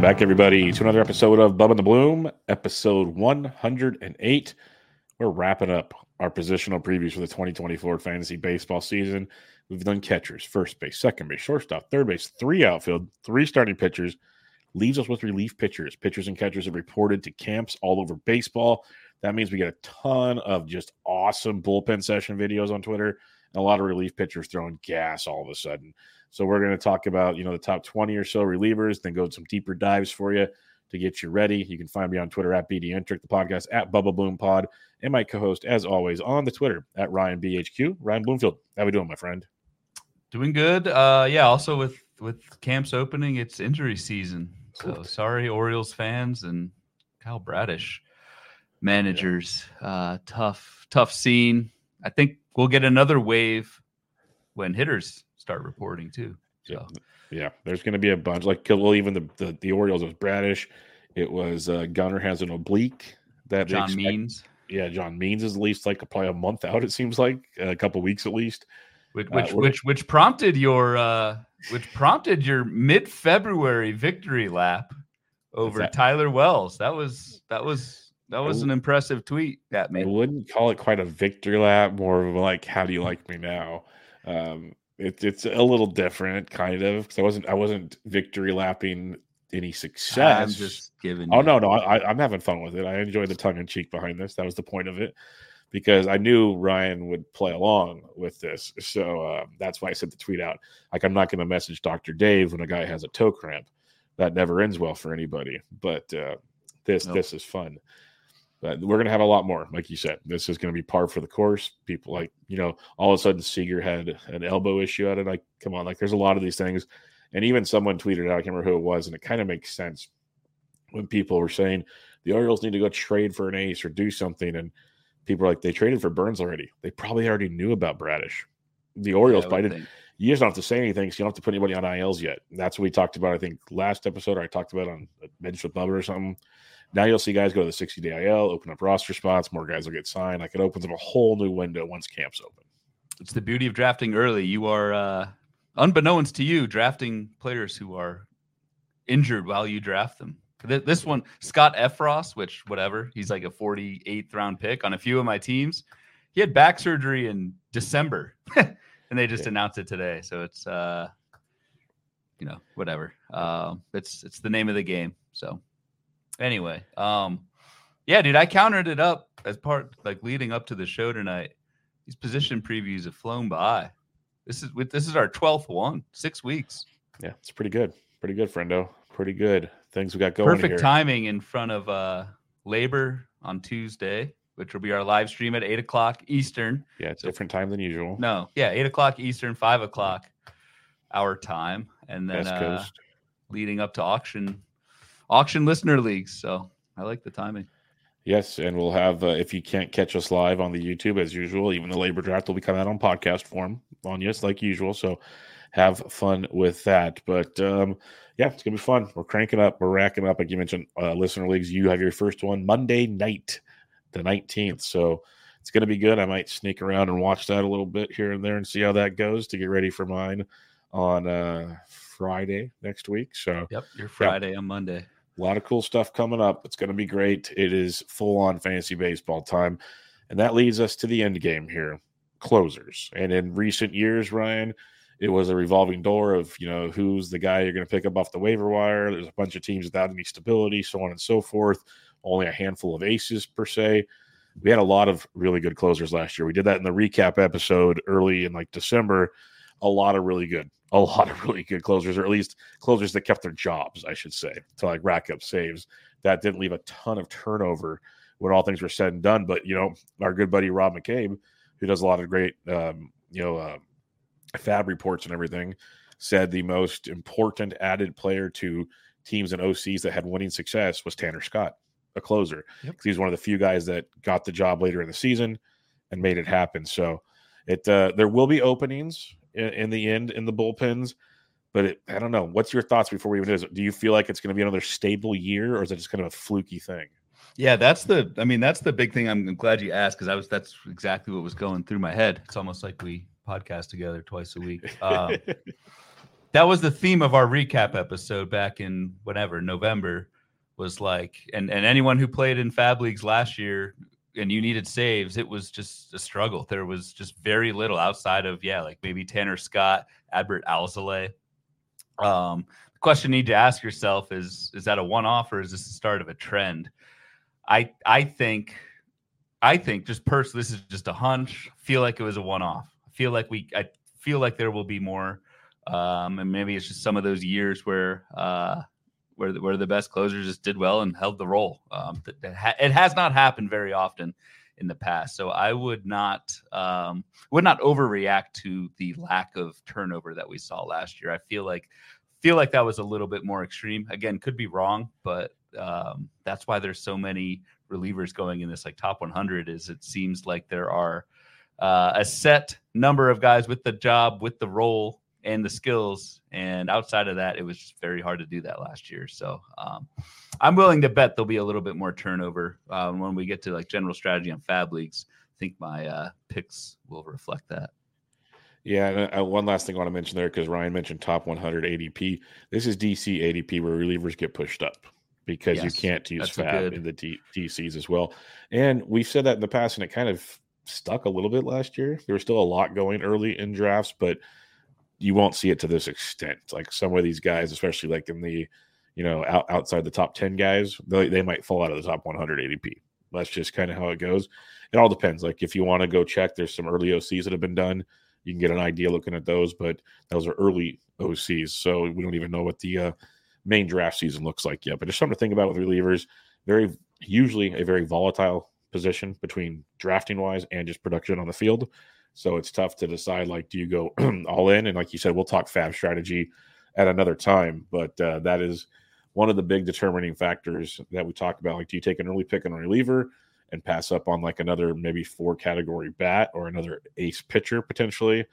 Welcome back, everybody, to another episode of Bubba in the Bloom, episode 108. We're wrapping up our positional previews for the 2024 fantasy baseball season. We've done catchers, first base, second base, shortstop, third base, three outfield, three starting pitchers. Leaves us with relief pitchers. Pitchers and catchers have reported to camps all over baseball. That means we get a ton of just awesome bullpen session videos on Twitter and a lot of relief pitchers throwing gas all of a sudden. So we're going to talk about, the top 20 or so relievers, then go to some deeper dives for you to get you ready. You can find me on Twitter at BDentrick, the podcast at Bubba Bloom Pod, and my co-host, as always, on the Twitter at Ryan BHQ. Ryan Bloomfield, how we doing, my friend? Doing good. Also with camps opening, it's injury season. So sorry, Orioles fans and Kyle Bradish managers. Yeah. Tough scene. I think we'll get another wave when hitters start reporting too. So yeah, there's going to be a bunch. Like, well, even the Orioles, it was Bradish. It was Gunner has an oblique that John Means. Yeah, John Means is at least probably a month out. It seems like a couple weeks at least. Which prompted your mid-February victory lap over Tyler Wells. That was an impressive tweet that made. I wouldn't call it quite a victory lap, more of how do you like me now? It's a little different, kind of, because I wasn't victory lapping any success. I'm just giving. I'm having fun with it. I enjoy the tongue in cheek behind this. That was the point of it, because I knew Ryan would play along with this, so that's why I sent the tweet out. I'm not going to message Dr. Dave when a guy has a toe cramp. That never ends well for anybody. But this is fun. But we're going to have a lot more, like you said. This is going to be par for the course. People all of a sudden Seager had an elbow issue out of it. Come on, there's a lot of these things. And even someone tweeted out, I can't remember who it was, and it kind of makes sense when people were saying the Orioles need to go trade for an ace or do something. And people are they traded for Burns already. They probably already knew about Bradish. The Orioles probably didn't. You just don't have to say anything, so you don't have to put anybody on ILs yet. That's what we talked about, I think, last episode, or I talked about on Bench with Bubba or something. Now you'll see guys go to the 60-day IL, open up roster spots, more guys will get signed. It opens up a whole new window once camp's open. It's the beauty of drafting early. You are, unbeknownst to you, drafting players who are injured while you draft them. This one, Scott Efros, he's a 48th round pick on a few of my teams. He had back surgery in December, and they just announced it today. So it's, whatever. It's the name of the game. So anyway, dude, I countered it up as part, leading up to the show tonight. These position previews have flown by. This is our 12th one, 6 weeks. Yeah, it's pretty good. Pretty good, friendo. Pretty good. Things we got going. Perfect here. Timing in front of Labor on Tuesday, which will be our live stream at 8:00 Eastern. Yeah, it's a different time than usual. No, yeah, 8:00 Eastern, 5:00 our time, and then leading up to auction listener leagues. So I like the timing. Yes, and we'll have, if you can't catch us live on the YouTube as usual, even the Labor Draft will be coming out on podcast form on us like usual. So have fun with that. But it's going to be fun. We're cranking up. We're racking up. Like you mentioned, listener leagues, you have your first one Monday night, the 19th. So it's going to be good. I might sneak around and watch that a little bit here and there and see how that goes to get ready for mine on Friday next week. So yep, your Friday on Monday. A lot of cool stuff coming up. It's going to be great. It is full-on fantasy baseball time. And that leads us to the end game here, closers. And in recent years, Ryan, it was a revolving door of, who's the guy you're going to pick up off the waiver wire. There's a bunch of teams without any stability, so on and so forth. Only a handful of aces, per se. We had a lot of really good closers last year. We did that in the recap episode early in December. A lot of really good closers, or at least closers that kept their jobs, I should say, to rack up saves. That didn't leave a ton of turnover when all things were said and done. But, our good buddy Rob McCabe, who does a lot of great, fab reports and everything, said the most important added player to teams and OCs that had winning success was Tanner Scott, a closer. Yep. He's one of the few guys that got the job later in the season and made it happen. So there will be openings in the end in the bullpens, but I don't know. What's your thoughts before we even do this? Do you feel like it's going to be another stable year, or is it just kind of a fluky thing? Yeah, that's the big thing. I'm glad you asked, because that's exactly what was going through my head. It's almost like we podcast together twice a week. That was the theme of our recap episode back in whatever, November, was like, and anyone who played in Fab Leagues last year and you needed saves, it was just a struggle. There was just very little outside of, like maybe Tanner Scott, Albert Alzale. The question you need to ask yourself is that a one-off or is this the start of a trend? I think just personally, this is just a hunch. I feel like it was a one-off. I feel like there will be more. And maybe it's just some of those years where the best closers just did well and held the role. It has not happened very often in the past. So I would not overreact to the lack of turnover that we saw last year. I feel like that was a little bit more extreme. Again, could be wrong, but that's why there's so many relievers going in this like top 100 is it seems like there are a set number of guys with the job, with the role, and the skills, and outside of that, it was just very hard to do that last year. So I'm willing to bet there'll be a little bit more turnover when we get to like general strategy on Fab Leagues. I think my picks will reflect that. Yeah, and one last thing I want to mention there, because Ryan mentioned top 100 ADP. This is DC ADP where relievers get pushed up because you can't use Fab in the DCs as well. And we've said that in the past, and it kind of stuck a little bit last year. There was still a lot going early in drafts, but you won't see it to this extent. Like some of these guys, especially like in the, outside the top 10 guys, they might fall out of the top 100 ADP. That's just kind of how it goes. It all depends. Like if you want to go check, there's some early OCs that have been done. You can get an idea looking at those, but those are early OCs. So we don't even know what the main draft season looks like yet, but there's something to think about with relievers. Usually a very volatile position between drafting wise and just production on the field. So it's tough to decide, like, do you go all in? And like you said, we'll talk Fab strategy at another time. But that is one of the big determining factors that we talk about. Like, do you take an early pick on a reliever and pass up on, like, another maybe 4-category bat or another ace pitcher potentially?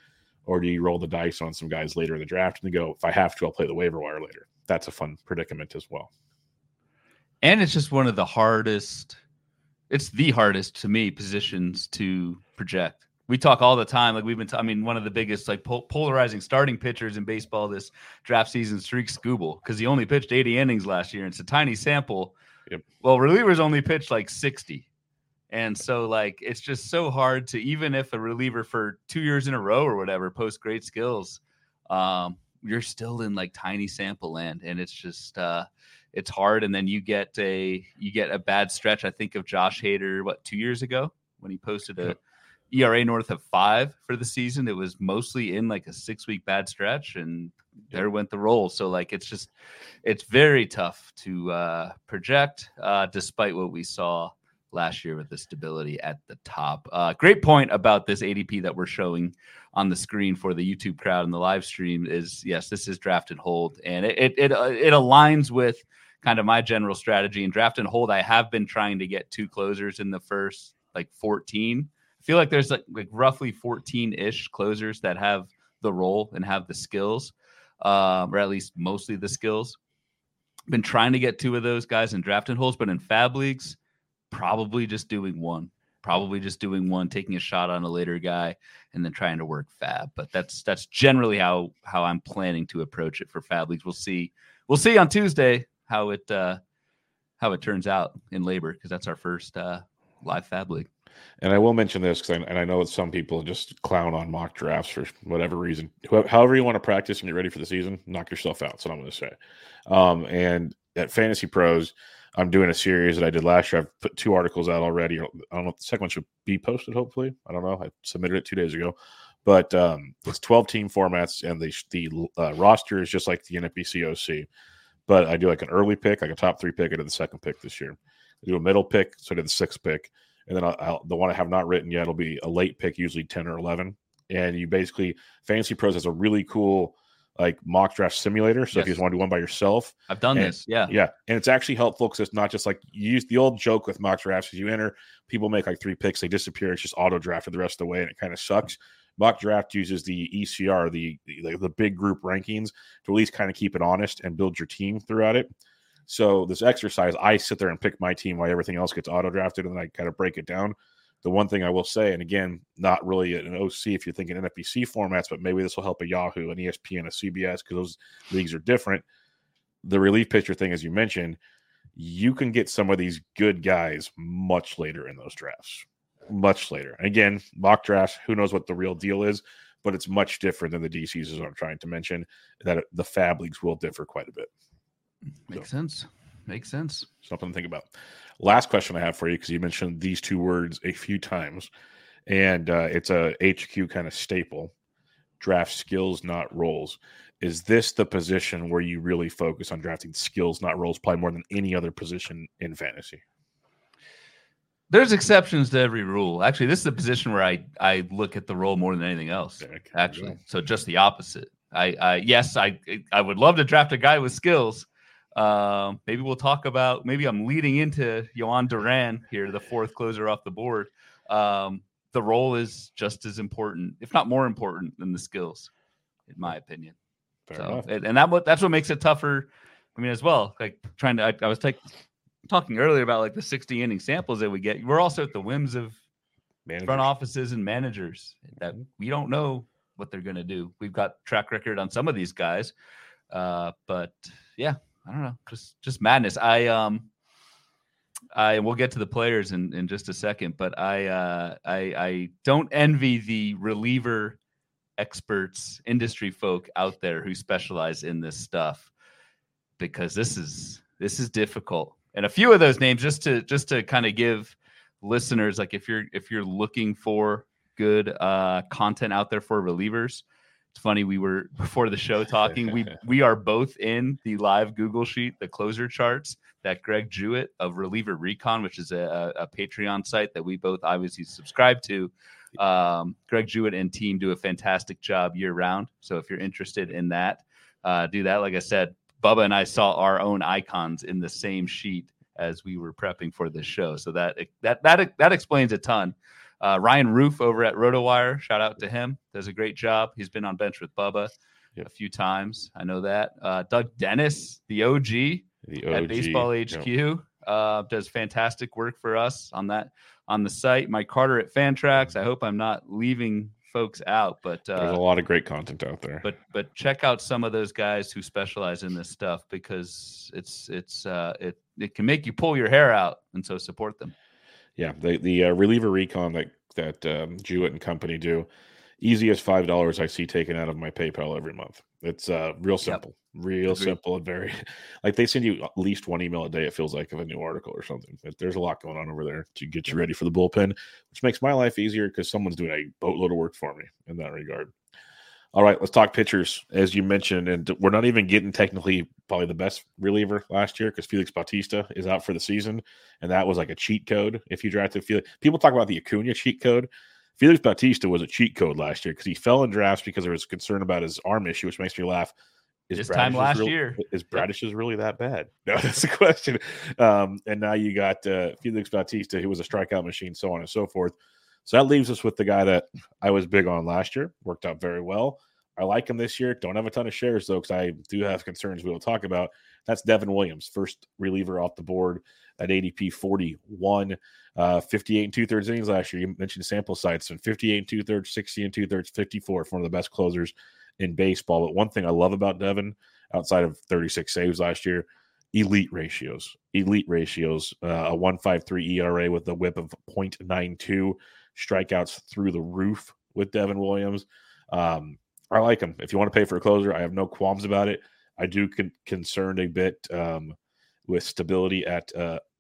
Or do you roll the dice on some guys later in the draft and go, if I have to, I'll play the waiver wire later? That's a fun predicament as well. And it's just one of the hardest – it's the hardest, to me, positions to project. We talk all the time, like we've been. One of the biggest, like polarizing starting pitchers in baseball this draft season, Streak Skubal, because he only pitched 80 innings last year. And it's a tiny sample. Yep. Well, relievers only pitched like 60, and so like it's just so hard to, even if a reliever for 2 years in a row or whatever posts great skills, you're still in like tiny sample land, and it's just it's hard. And then you get a bad stretch. I think of Josh Hader 2 years ago when he posted a ERA north of 5 for the season. It was mostly in like a 6-week bad stretch, and there went the roll. So like, it's very tough to project despite what we saw last year with the stability at the top. Great point about this ADP that we're showing on the screen for the YouTube crowd and the live stream is yes, this is draft and hold. And it aligns with kind of my general strategy in draft and hold. I have been trying to get two closers in the first like 14. Feel like there's like roughly 14-ish closers that have the role and have the skills, or at least mostly the skills. Been trying to get two of those guys in draft and holds, but in Fab Leagues, probably just doing one, taking a shot on a later guy and then trying to work Fab. But that's generally how I'm planning to approach it for Fab Leagues. We'll see on Tuesday how it turns out in labor, because that's our first live Fab League. And I will mention this, because I know that some people just clown on mock drafts for whatever reason. However you want to practice and get ready for the season, knock yourself out. That's what I'm going to say. And at Fantasy Pros, I'm doing a series that I did last year. I've put 2 articles out already. I don't know if the second one should be posted, hopefully. I don't know. I submitted it 2 days ago. But it's 12-team formats, and the roster is just like the NFBCOC. But I do like an early pick, like a top 3 pick, I did the 2nd pick this year. I do a middle pick, so I did the 6th pick. And then the one I have not written yet will be a late pick, usually 10 or 11. And you basically, Fantasy Pros has a really cool like mock draft simulator. So if you just want to do one by yourself. I've done this. Yeah. Yeah. And it's actually helpful because it's not just like you use the old joke with mock drafts. As you enter, people make like 3 picks, they disappear. It's just auto drafted the rest of the way. And it kind of sucks. Mock draft uses the ECR, the big group rankings to at least kind of keep it honest and build your team throughout it. So this exercise, I sit there and pick my team while everything else gets auto-drafted, and then I kind of break it down. The one thing I will say, and again, not really an OC if you're thinking NFBC formats, but maybe this will help a Yahoo, an ESPN, a CBS, because those leagues are different. The relief pitcher thing, as you mentioned, you can get some of these good guys much later in those drafts, much later. And again, mock drafts, who knows what the real deal is, but it's much different than the DCs, as I'm trying to mention, that the fab leagues will differ quite a bit. Makes sense. Something to think about. Last question I have for you, because you mentioned these two words a few times, and it's a HQ kind of staple. Draft skills, not roles. Is this the position where you really focus on drafting skills, not roles, probably more than any other position in fantasy? There's exceptions to every rule. Actually, this is the position where I look at the role more than anything else, actually. So just the opposite. I would love to draft a guy with skills. Maybe we'll talk about, maybe I'm leading into Jhoan Duran here, the fourth closer off the board. The role is just as important, if not more important than the skills, in my opinion. So, and that's what makes it tougher. I mean, as well, like trying to, I was talking earlier about like the 60 inning samples that we get. We're also at the whims of front offices and managers that we don't know what they're going to do. We've got track record on some of these guys. But yeah, I don't know. Just madness. I we'll get to the players in just a second, but I don't envy the reliever experts, industry folk out there who specialize in this stuff, because this is difficult. And a few of those names, just to kind of give listeners, like if you're looking for good content out there for relievers. It's funny, we were before the show talking, we are both in the live Google sheet, the closer charts that Greg Jewett of Reliever Recon, which is a Patreon site that we both obviously subscribe to. Greg Jewett and team do a fantastic job year round. So if you're interested in that, do that. Like I said, Bubba and I saw our own icons in the same sheet as we were prepping for this show. So that explains a ton. Ryan Roof over at RotoWire, shout out to him. Does a great job. He's been on Bench with Bubba a few times. I know that. Doug Dennis, the OG at Baseball HQ, does fantastic work for us on the site. Mike Carter at Fantrax. I hope I'm not leaving folks out, but there's a lot of great content out there. But check out some of those guys who specialize in this stuff, because it can make you pull your hair out, and so support them. Yeah, the reliever recon that Jewett and company do, easy as $5 I see taken out of my PayPal every month. It's real simple, and very like they send you at least one email a day. It feels like, of a new article or something. There's a lot going on over there to get you ready for the bullpen, which makes my life easier because someone's doing a boatload of work for me in that regard. All right, let's talk pitchers, as you mentioned, and we're not even getting technically probably the best reliever last year because Felix Bautista is out for the season, and that was like a cheat code. If you drafted Felix, people talk about the Acuna cheat code. Felix Bautista was a cheat code last year because he fell in drafts because there was concern about his arm issue, which makes me laugh. Is Bradish's really that bad? No, that's the question. And now you got Felix Bautista, who was a strikeout machine, so on and so forth. So that leaves us with the guy that I was big on last year, worked out very well. I like him this year. Don't have a ton of shares, though, because I do have concerns we will talk about. That's Devin Williams, first reliever off the board at ADP 41, 58 and two-thirds innings last year. You mentioned sample size, and 58 and two-thirds, 60 and two-thirds, 54. It's one of the best closers in baseball. But one thing I love about Devin, outside of 36 saves last year, elite ratios, a 1.53 ERA with a whip of 0.92. Strikeouts through the roof with Devin Williams. I like him. If you want to pay for a closer, I have no qualms about it. I do concerned a bit with stability at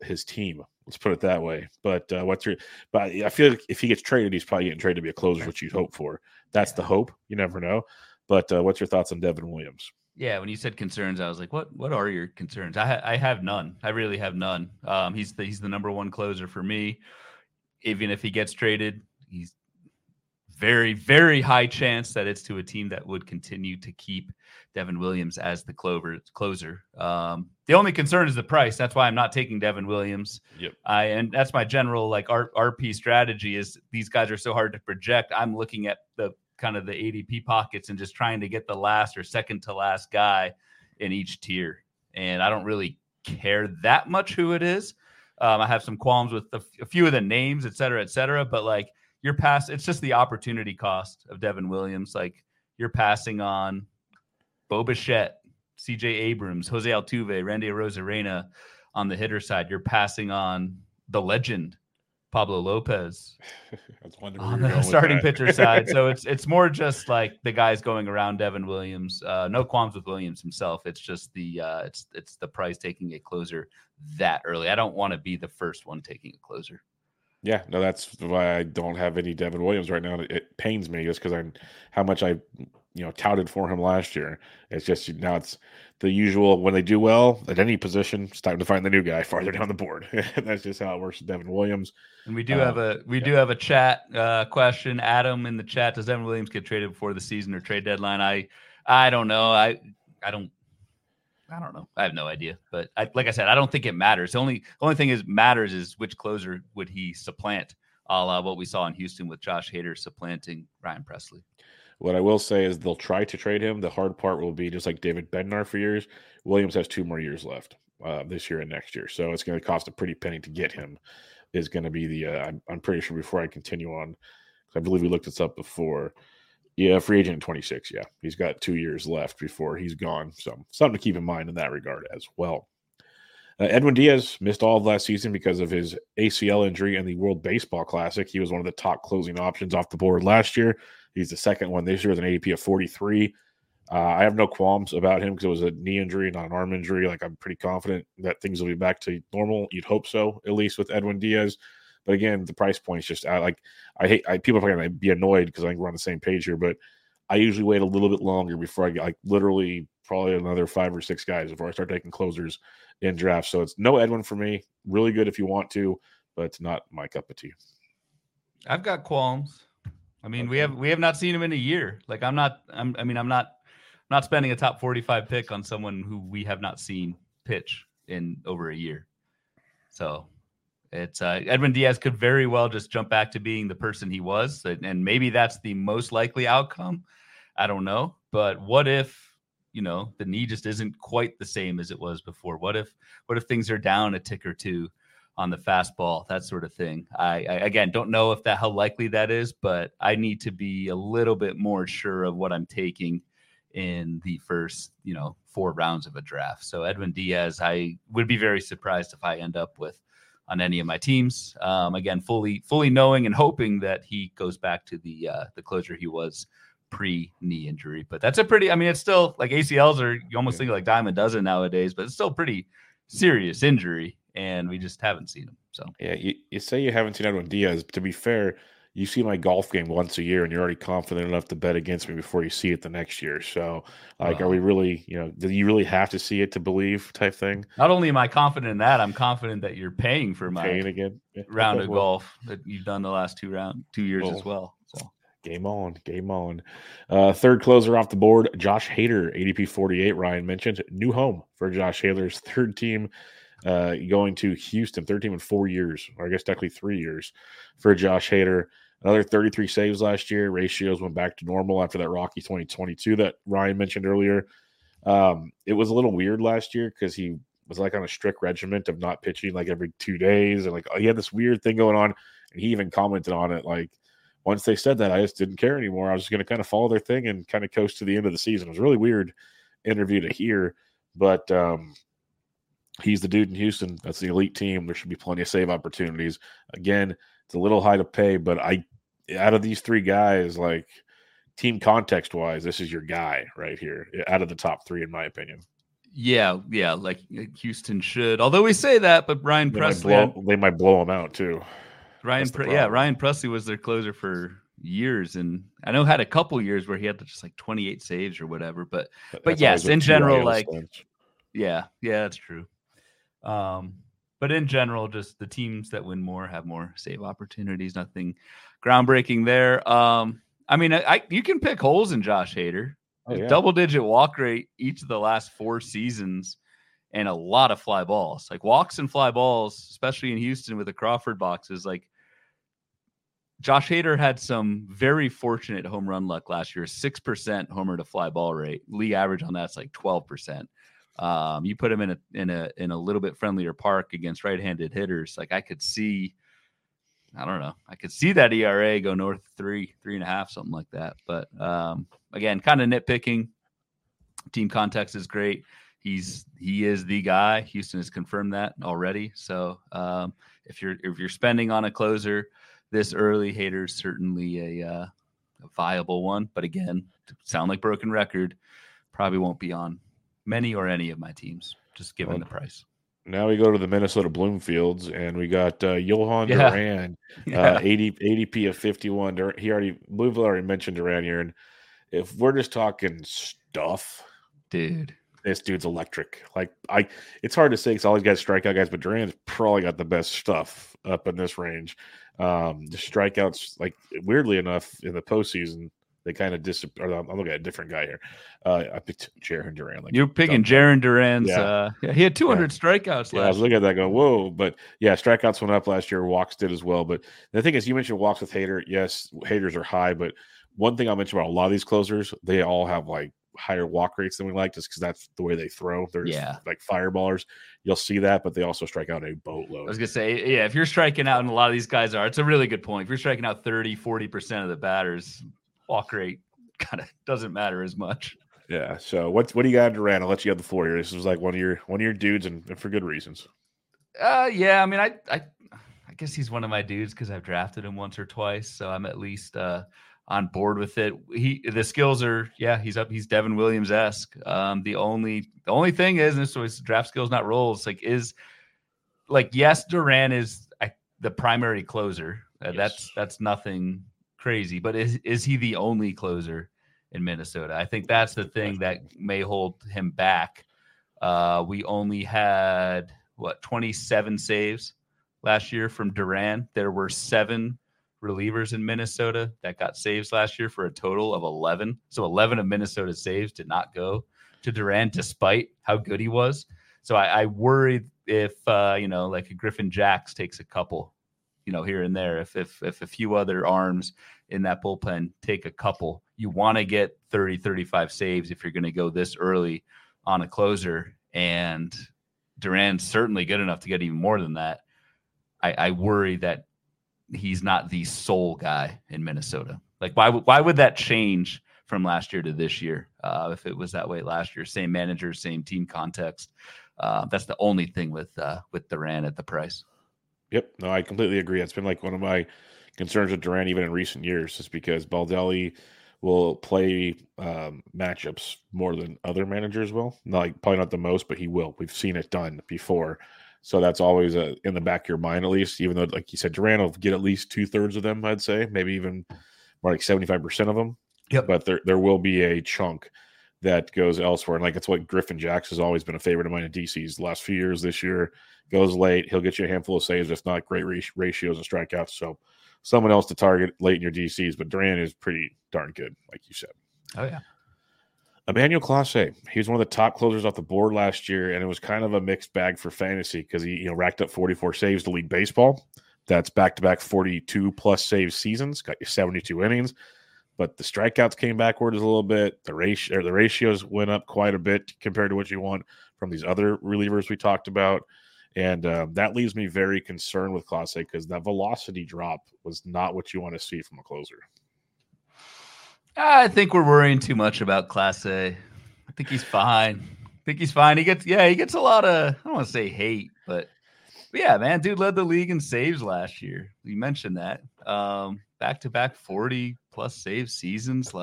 his team. Let's put it that way. But but I feel like if he gets traded, he's probably getting traded to be a closer, which you'd hope for. That's the hope. You never know. But what's your thoughts on Devin Williams? Yeah, when you said concerns, I was like, what are your concerns? I have none. I really have none. He's the number one closer for me. Even if he gets traded, he's very, very high chance that it's to a team that would continue to keep Devin Williams as the closer. The only concern is the price. That's why I'm not taking Devin Williams. Yep. And that's my general like RP strategy is these guys are so hard to project. I'm looking at the kind of the ADP pockets and just trying to get the last or second to last guy in each tier. And I don't really care that much who it is. I have some qualms with a few of the names, et cetera, but like you're past, it's just the opportunity cost of Devin Williams. Like you're passing on Bo Bichette, CJ Abrams, Jose Altuve, Randy Arozarena on the hitter side. You're passing on the legend, Pablo Lopez on the starting pitcher side. So it's more just like the guys going around Devin Williams. No qualms with Williams himself. It's just the it's the price taking a closer that early. I don't want to be the first one taking a closer. Yeah, no, that's why I don't have any Devin Williams right now. It pains me just because I'm how much I touted for him last year. It's just now it's the usual when they do well at any position, it's time to find the new guy farther down the board. That's just how it works with Devin Williams. And we do have a chat question. Adam in the chat: does Devin Williams get traded before the season or trade deadline? I don't know. I don't know. I have no idea. But like I said, I don't think it matters. The only thing is matters is which closer would he supplant, a la what we saw in Houston with Josh Hader supplanting Ryan Presley. What I will say is they'll try to trade him. The hard part will be just like David Bednar for years. Williams has 2 more years left this year and next year. So it's going to cost a pretty penny to get him is going to be the I'm pretty sure before I continue on, because I believe we looked this up before. Yeah, free agent in 26. Yeah, he's got 2 years left before he's gone. So something to keep in mind in that regard as well. Edwin Diaz missed all of last season because of his ACL injury and the World Baseball Classic. He was one of the top closing options off the board last year. He's the second one this year with an ADP of 43. I have no qualms about him because it was a knee injury, not an arm injury. Like, I'm pretty confident that things will be back to normal. You'd hope so, at least with Edwin Diaz. But again, the price point is just people are going to be annoyed because I think we're on the same page here. But I usually wait a little bit longer before I get literally probably another 5 or 6 guys before I start taking closers in drafts. So it's no Edwin for me. Really good if you want to, but it's not my cup of tea. I've got qualms. I mean, we have not seen him in a year. Like I'm not spending a top 45 pick on someone who we have not seen pitch in over a year. So it's Edwin Diaz could very well just jump back to being the person he was. And maybe that's the most likely outcome. I don't know. But what if, the knee just isn't quite the same as it was before? What if things are down a tick or two on the fastball, that sort of thing? I again, don't know if how likely that is, but I need to be a little bit more sure of what I'm taking in the first, 4 rounds of a draft. So Edwin Diaz, I would be very surprised if I end up with on any of my teams. Again, fully knowing and hoping that he goes back to the closer he was pre-knee injury. But that's it's still like ACLs are, you almost think like dime a dozen nowadays, but it's still pretty serious injury. And we just haven't seen him. So yeah, you say you haven't seen Edwin Diaz, but to be fair, you see my golf game once a year, and you're already confident enough to bet against me before you see it the next year. So, are we really, do you really have to see it to believe type thing? Not only am I confident in that, I'm confident that you're paying for my round of golf that you've done the last 2 years as well. So game on. Third closer off the board, Josh Hader, ADP 48. Ryan mentioned new home for Josh Hader's third team. Going to Houston, 13 in 4 years, or I guess technically 3 years for Josh Hader. Another 33 saves last year. Ratios went back to normal after that rocky 2022 that Ryan mentioned earlier. It was a little weird last year because he was on a strict regiment of not pitching every 2 days. And he had this weird thing going on. And he even commented on it. Once they said that, I just didn't care anymore. I was just going to kind of follow their thing and kind of coast to the end of the season. It was a really weird interview to hear. But, he's the dude in Houston. That's the elite team. There should be plenty of save opportunities. Again, it's a little high to pay, but out of these 3 guys, team context-wise, this is your guy right here out of the top 3, in my opinion. Yeah. Houston should. Although we say that, but Ryan Presley. They might blow him out, too. Ryan Presley was their closer for years, and I know had a couple years where he had just 28 saves or whatever, but yes, in general, Yeah, that's true. But in general, just the teams that win more have more save opportunities. Nothing groundbreaking there. You can pick holes in Josh Hader. Oh, yeah. Double-digit walk rate each of the last 4 seasons and a lot of fly balls. Walks and fly balls, especially in Houston with the Crawford boxes. Josh Hader had some very fortunate home run luck last year. 6% homer to fly ball rate. League average on that's 12%. You put him in a little bit friendlier park against right-handed hitters. Like I could see that ERA go north of 3, 3.5, something like that. But again, kind of nitpicking. Team context is great. He is the guy. Houston has confirmed that already. So if you're spending on a closer this early, Hader's certainly a viable one. But again, to sound like broken record, probably won't be on many or any of my teams, just given the price. Now we go to the Minnesota Bloomfields, and we got Jhoan Duran, 80 of 51. Bloomfield already mentioned Duran here, and if we're just talking stuff, dude, this dude's electric. Like it's hard to say because all these guys strikeout guys, but Duran's probably got the best stuff up in this range. The strikeouts, like weirdly enough, in the postseason. They kind of disappear. I'm looking at a different guy here. I picked Jhoan Duran. Like you're picking Jhoan Duran's. Yeah. He had 200 strikeouts last year. I was looking at that going, whoa. But, yeah, strikeouts went up last year. Walks did as well. But the thing is, you mentioned walks with Hader. Yes, Haders are high. But one thing I'll mention about a lot of these closers, they all have, like, higher walk rates than we like just because that's the way they throw. They're just like fireballers. You'll see that, but they also strike out a boatload. I was going to say, yeah, if you're striking out, and a lot of these guys are, it's a really good point. If you're striking out 30-40% of the batters – walk rate kind of doesn't matter as much. Yeah. So what do you got, Duran? I'll let you have the floor here. This was like one of your dudes, and for good reasons. Yeah. I mean, I guess he's one of my dudes because I've drafted him once or twice, so I'm at least on board with it. The skills are he's up. He's Devin Williams esque. The only thing is, and so it's draft skills, not roles. Yes, Duran is the primary closer. Yes. That's nothing crazy, but is he the only closer in Minnesota? I think that's the thing that may hold him back. We only had 27 saves last year from Duran. There were 7 relievers in Minnesota that got saves last year for a total of 11. So 11 of Minnesota's saves did not go to Duran, despite how good he was. So I worried if like a Griffin Jacks takes a couple. Here and there, if a few other arms in that bullpen take a couple, you want to get 30, 35 saves if you're going to go this early on a closer. And Duran's certainly good enough to get even more than that. I worry that he's not the sole guy in Minnesota. Like, why would that change from last year to this year? If it was that way last year, same manager, same team context. That's the only thing with Duran at the price. Yep. No, I completely agree. It's been like one of my concerns with Duran, even in recent years, just because Baldelli will play matchups more than other managers will. Probably not the most, but he will. We've seen it done before. So that's always in the back of your mind, at least, even though, like you said, Duran will get at least 2/3 of them, I'd say, maybe even more like 75% of them. Yep. But there will be a chunk that goes elsewhere. And it's what Griffin Jacks has always been a favorite of mine in DC's last few years. This year goes late. He'll get you a handful of saves. If not great ratios and strikeouts. So someone else to target late in your DCs, but Duran is pretty darn good. Like you said. Oh yeah. Emmanuel Clase. He was one of the top closers off the board last year. And it was kind of a mixed bag for fantasy because he racked up 44 saves to lead baseball. That's back-to-back 42 plus save seasons. Got your 72 innings. But the strikeouts came backwards a little bit. The ratios went up quite a bit compared to what you want from these other relievers we talked about. And that leaves me very concerned with Clase because that velocity drop was not what you want to see from a closer. I think we're worrying too much about Clase. I think he's fine. He gets a lot of, I don't want to say hate, but yeah, man, dude led the league in saves last year. You mentioned that. Back-to-back 40 plus save seasons.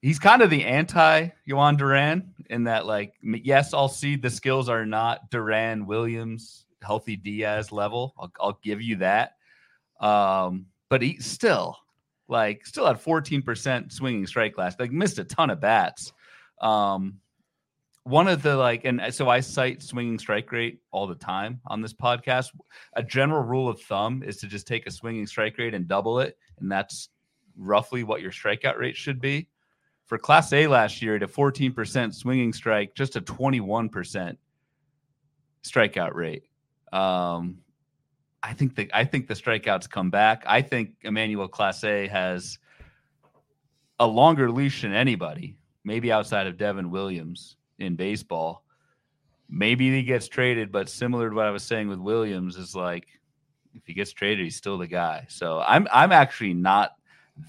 He's kind of the anti Jhoan Duran in that, yes, I'll see the skills are not Duran Williams, healthy Diaz level. I'll give you that. But he still had 14% swinging strike last, missed a ton of bats. One of the and so I cite swinging strike rate all the time on this podcast. A general rule of thumb is to just take a swinging strike rate and double it. And that's roughly what your strikeout rate should be. For Clase last year, at a 14% swinging strike, just a 21% strikeout rate. I think the strikeouts come back. I think Emmanuel Clase has a longer leash than anybody, maybe outside of Devin Williams. in baseball. Maybe he gets traded, but similar to what I was saying with Williams, is like if he gets traded, he's still the guy. So I'm actually not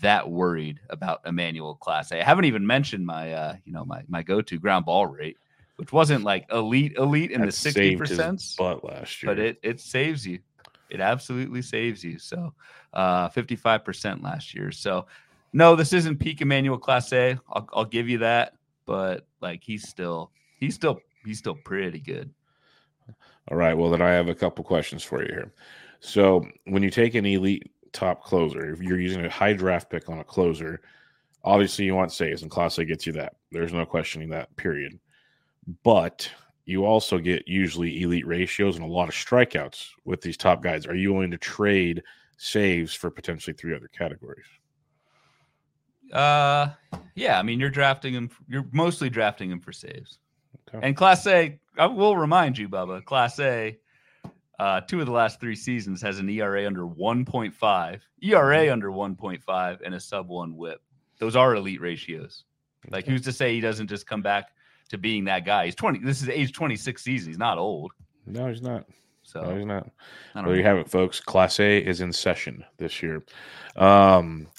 that worried about Emmanuel Clase. I haven't even mentioned my my go-to ground ball rate, which wasn't like elite in that the 60%, but last year, but it saves you. It absolutely saves you. So 55% last year. So no, this isn't peak Emmanuel Clase. I'll give you that, but like he's still pretty good. All right. Well, then I have a couple questions for you here. So when you take an elite top closer, if you're using a high draft pick on a closer, obviously you want saves, and Clase gets you that. There's no questioning that, period. But you also get usually elite ratios and a lot of strikeouts with these top guys. Are you willing to trade saves for potentially three other categories? Yeah. I mean, you're mostly drafting them for saves. Okay. And Clase, I will remind you, Bubba, Clase, two of the last three seasons has an ERA under 1.5, and a sub-1 whip. Those are elite ratios. Like, who's to say he doesn't just come back to being that guy? He's 20. This is age 26 season. He's not old. No, he's not. So no, he's not. There you have it, folks. Class A is in session this year. Camilo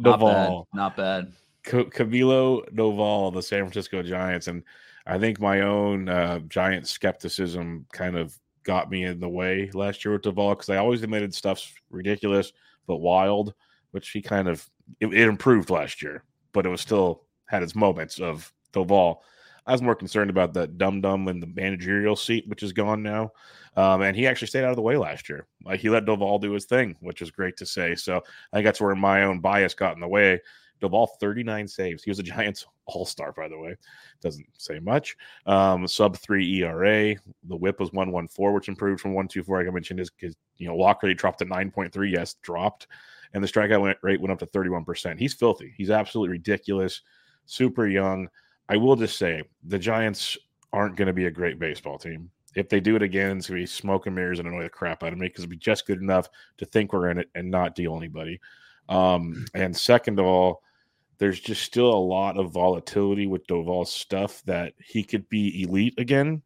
Doval. Not bad. Camilo Doval, the San Francisco Giants. And I think my own Giant skepticism kind of got me in the way last year with Doval, because I always admitted stuff's ridiculous but wild, which he kind of it improved last year, but it was still had its moments of Doval. I was more concerned about that dum-dum in the managerial seat, which is gone now. And he actually stayed out of the way last year. Like, he let Doval do his thing, which is great to say. So I think that's where my own bias got in the way. Doval, 39 saves. He was a Giants all-star, by the way. Doesn't say much. Sub-3 ERA. The whip was 114, which improved from 124. Like I mentioned, because walk rate dropped to 9.3. Yes, dropped. And the strikeout rate went up to 31%. He's filthy. He's absolutely ridiculous. Super young. I will just say the Giants aren't going to be a great baseball team. If they do it again, it's going to be smoke and mirrors and annoy the crap out of me, because it'll be just good enough to think we're in it and not deal anybody. And second of all, there's just still a lot of volatility with Doval's stuff that he could be elite again,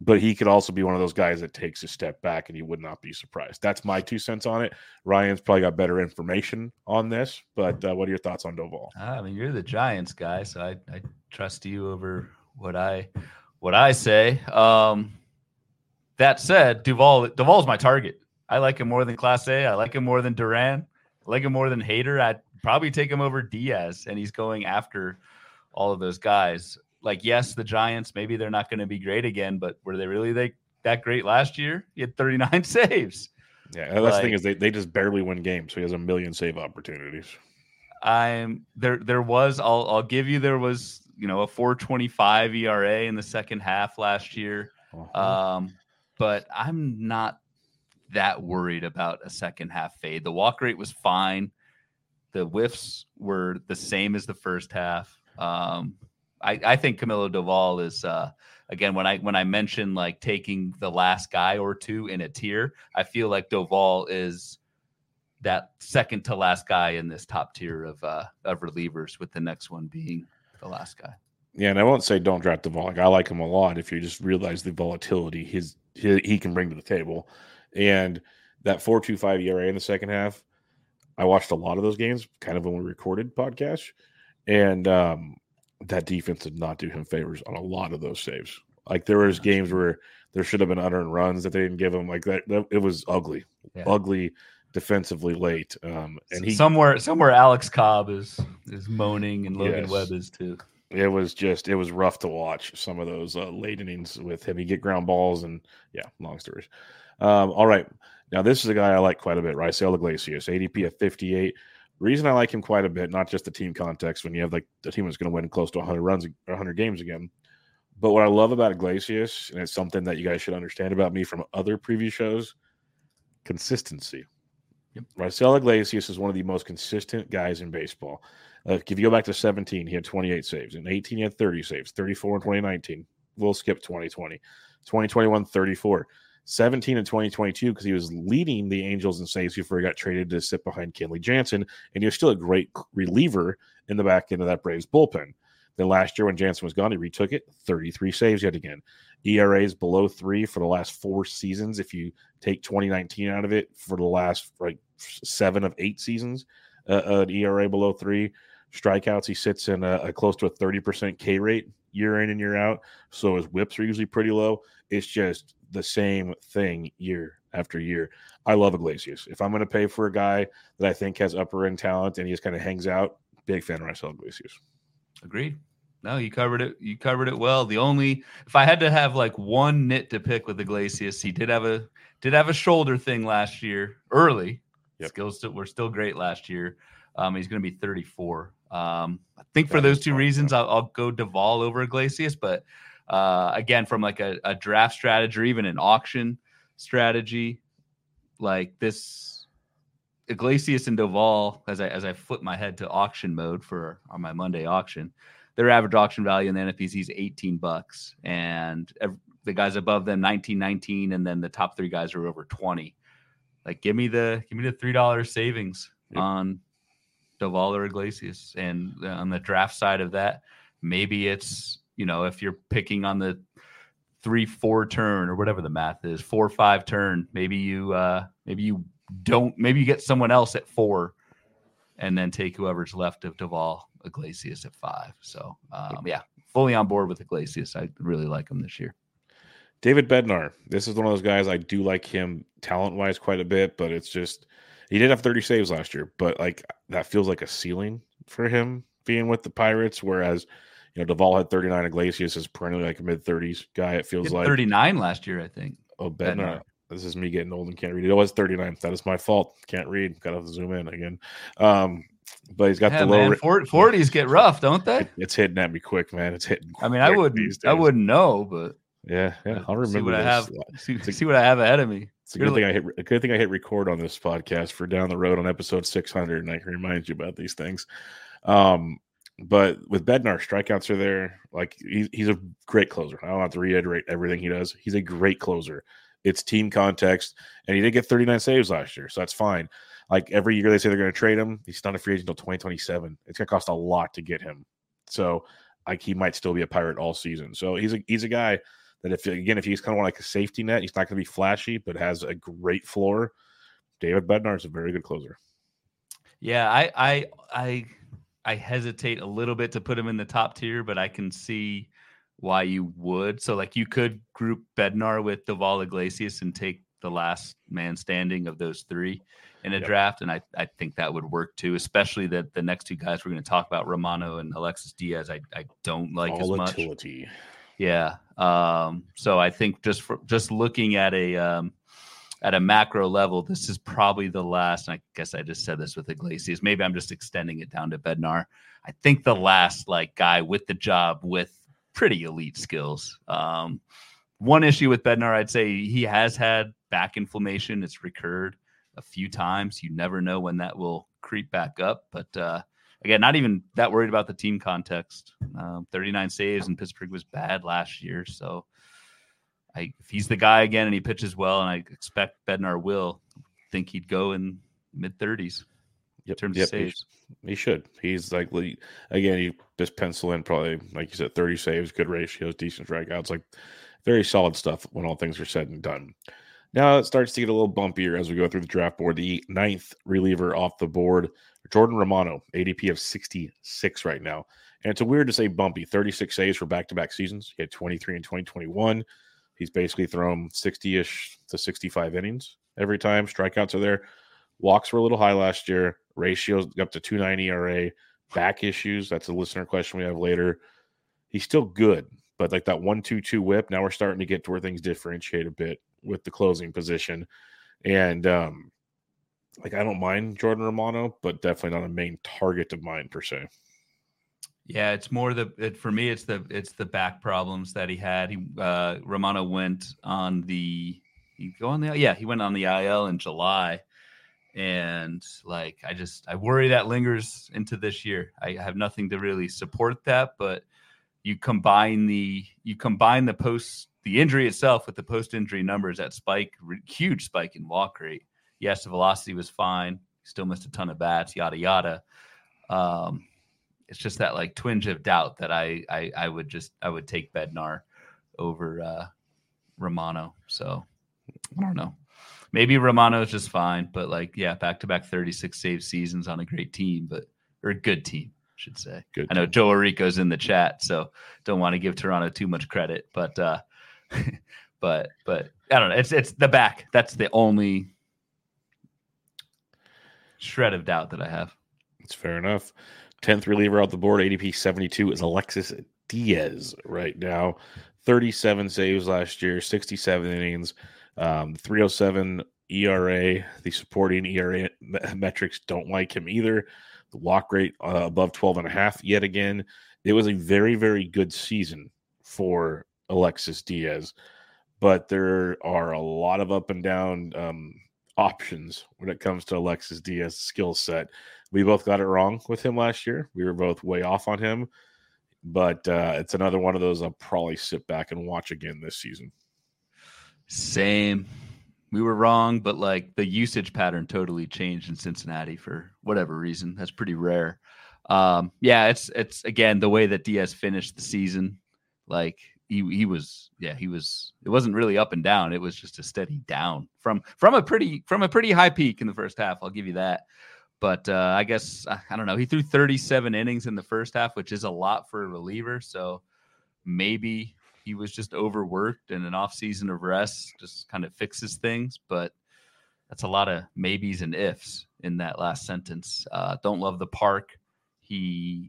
but he could also be one of those guys that takes a step back, and he would not be surprised. That's my 2 cents on it. Ryan's probably got better information on this, but what are your thoughts on Doval? I mean, you're the Giants guy, so I trust you over what I say. That said, Doval's my target. I like him more than Class A. I like him more than Duran. I like him more than Hader. I'd probably take him over Diaz, and he's going after all of those guys. Like, yes, the Giants, maybe they're not going to be great again, but were they really that great last year? He had 39 saves. Yeah, that's the thing, is they just barely win games, so he has a million save opportunities. There was a 4.25 ERA in the second half last year. Uh-huh. But I'm not that worried about a second half fade. The walk rate was fine. The whiffs were the same as the first half. I think Camilo Doval is, again, when I mention like taking the last guy or two in a tier, I feel like Doval is that second to last guy in this top tier of relievers, with the next one being the last guy. Yeah, and I won't say don't draft Doval. Like, I like him a lot. If you just realize the volatility he can bring to the table, and that 4.25 ERA in the second half, I watched a lot of those games, kind of when we recorded podcasts, and that defense did not do him favors on a lot of those saves. Like, there was games where there should have been unearned runs that they didn't give him. Like, that it was ugly, ugly defensively late. And he somewhere Alex Cobb is moaning, and Logan Webb is too. It was rough to watch some of those late innings with him. He get ground balls and long stories. All right, now this is a guy I like quite a bit, Raisel Iglesias, ADP of 58. Reason I like him quite a bit, not just the team context, when you have like the team that's going to win close to 100 runs, 100 games again. But what I love about Iglesias, and it's something that you guys should understand about me from other preview shows, consistency. Yep. Raisel Iglesias is one of the most consistent guys in baseball. If you go back to 17, he had 28 saves. In 18, he had 30 saves, 34 in 2019. We'll skip 2020. 2021, 34. 17 and 2022, because he was leading the Angels in saves before he got traded to sit behind Kenley Jansen, and he was still a great reliever in the back end of that Braves bullpen. Then last year when Jansen was gone, he retook it. 33 saves yet again. ERA is below 3 for the last 4 seasons. If you take 2019 out of it, for the last like 7 of 8 seasons, an ERA below 3. Strikeouts, he sits in a close to a 30% K rate year in and year out. So his whips are usually pretty low. It's just the same thing year after year. I love Iglesias. If I'm going to pay for a guy that I think has upper end talent and he just kind of hangs out, big fan of Raisel Iglesias. Agreed. No, you covered it. You covered it well. The only, if I had to have like one nit to pick with Iglesias, he did have a shoulder thing last year early. Yep. Skills were still great last year. He's going to be 34. I think for those two reasons, I'll go Doval over Iglesias. But again, from like a draft strategy or even an auction strategy, like this Iglesias and Doval, as I flip my head to auction mode for on my Monday auction, their average auction value in the NFPC is $18, and the guys above them $19, and then the top three guys are over $20. Like, give me the $3 savings on Doval or Iglesias. And on the draft side of that, maybe it's, you know, if you're picking on the 3-4 turn or whatever the math is, 4-5 turn, maybe you get someone else at 4 and then take whoever's left of Doval, Iglesias at 5. So yeah, fully on board with Iglesias. I really like him this year. David Bednar. This is one of those guys. I do like him talent wise quite a bit, but it's just, he did have 30 saves last year, but like that feels like a ceiling for him being with the Pirates. Whereas, you know, Doval had 39. Iglesias is perennially like a mid-30s guy. It feels like 39 last year, I think. Oh, Bednar. This is me getting old and can't read. It was 39. That is my fault. Can't read. Got to zoom in again. But he's got the low. 40s get rough, don't they? It's hitting at me quick, man. It's hitting. I mean, I wouldn't know, but yeah. I'll remember. See what this. I have. See what I have ahead of me. It's a good thing I hit record on this podcast for down the road on episode 600, and I can remind you about these things. But with Bednar, strikeouts are there. Like he's a great closer. I don't have to reiterate everything he does. He's a great closer. It's team context, and he did get 39 saves last year, so that's fine. Like every year they say they're going to trade him. He's not a free agent until 2027. It's going to cost a lot to get him. So like he might still be a Pirate all season. So he's a guy that if he's kind of like a safety net, he's not going to be flashy, but has a great floor. David Bednar is a very good closer. Yeah, I hesitate a little bit to put him in the top tier, but I can see why you would. So like you could group Bednar with Doval, Iglesias, and take the last man standing of those three in a draft, and I think that would work too. Especially that the next two guys we're going to talk about, Romano and Alexis Diaz, I don't like as much. Yeah. So I think just looking at a macro level, this is probably the last, and I guess I just said this with Iglesias, maybe I'm just extending it down to Bednar. I think the last like guy with the job with pretty elite skills. One issue with Bednar, I'd say he has had back inflammation. It's recurred a few times. You never know when that will creep back up, but, again, not even that worried about the team context. 39 saves, and Pittsburgh was bad last year. So if he's the guy again and he pitches well, and I expect Bednar will, I think he'd go in mid-30s in terms of saves. He should. He's likely, again, you just pencil in probably, like you said, 30 saves, good ratios, decent strikeouts, like very solid stuff when all things are said and done. Now it starts to get a little bumpier as we go through the draft board. The 9th reliever off the board, Jordan Romano, ADP of 66 right now. And it's a weird to say bumpy, 36 saves for back-to-back seasons. He had 23 in 2021. He's basically thrown 60-ish to 65 innings every time. Strikeouts are there. Walks were a little high last year. Ratios up to 2.9 ERA. Back issues, that's a listener question we have later. He's still good, but like that 1.22 whip, now we're starting to get to where things differentiate a bit with the closing position. And like I don't mind Jordan Romano, but definitely not a main target of mine per se. Yeah, it's more for me it's the back problems that he had. Romano went on the he went on the IL in July, and like I worry that lingers into this year. I have nothing to really support that, but you combine the post the injury itself with the post-injury numbers, that huge spike in walk rate. Yes, the velocity was fine. Still missed a ton of bats, yada, yada. it's just that like twinge of doubt that I would take Bednar over Romano. So I don't know. Maybe Romano is just fine, but like, yeah, back-to-back 36 save seasons on a great team, but or a good team, I should say. Good I know team. Joe Arico's in the chat, so don't want to give Toronto too much credit, but but I don't know. It's the back. That's the only shred of doubt that I have. It's fair enough. 10th reliever out the board, ADP 72 is Alexis Diaz right now. 37 saves last year, 67 innings, 3.07 ERA. The supporting ERA metrics don't like him either. The walk rate above 12.5 yet again. It was a very, very good season for Alexis Diaz, but there are a lot of up and down options when it comes to Alexis Diaz's skill set. We both got it wrong with him last year. We were both way off on him, but it's another one of those I'll probably sit back and watch again this season. Same. We were wrong, but like the usage pattern totally changed in Cincinnati for whatever reason. That's pretty rare. Yeah, it's again the way that Diaz finished the season. Like he was it wasn't really up and down. It was just a steady down from a pretty high peak in the first half. I'll give you that. But I guess, I don't know, he threw 37 innings in the first half, which is a lot for a reliever. So maybe he was just overworked and an off season of rest just kind of fixes things. But that's a lot of maybes and ifs in that last sentence. Don't love the park. The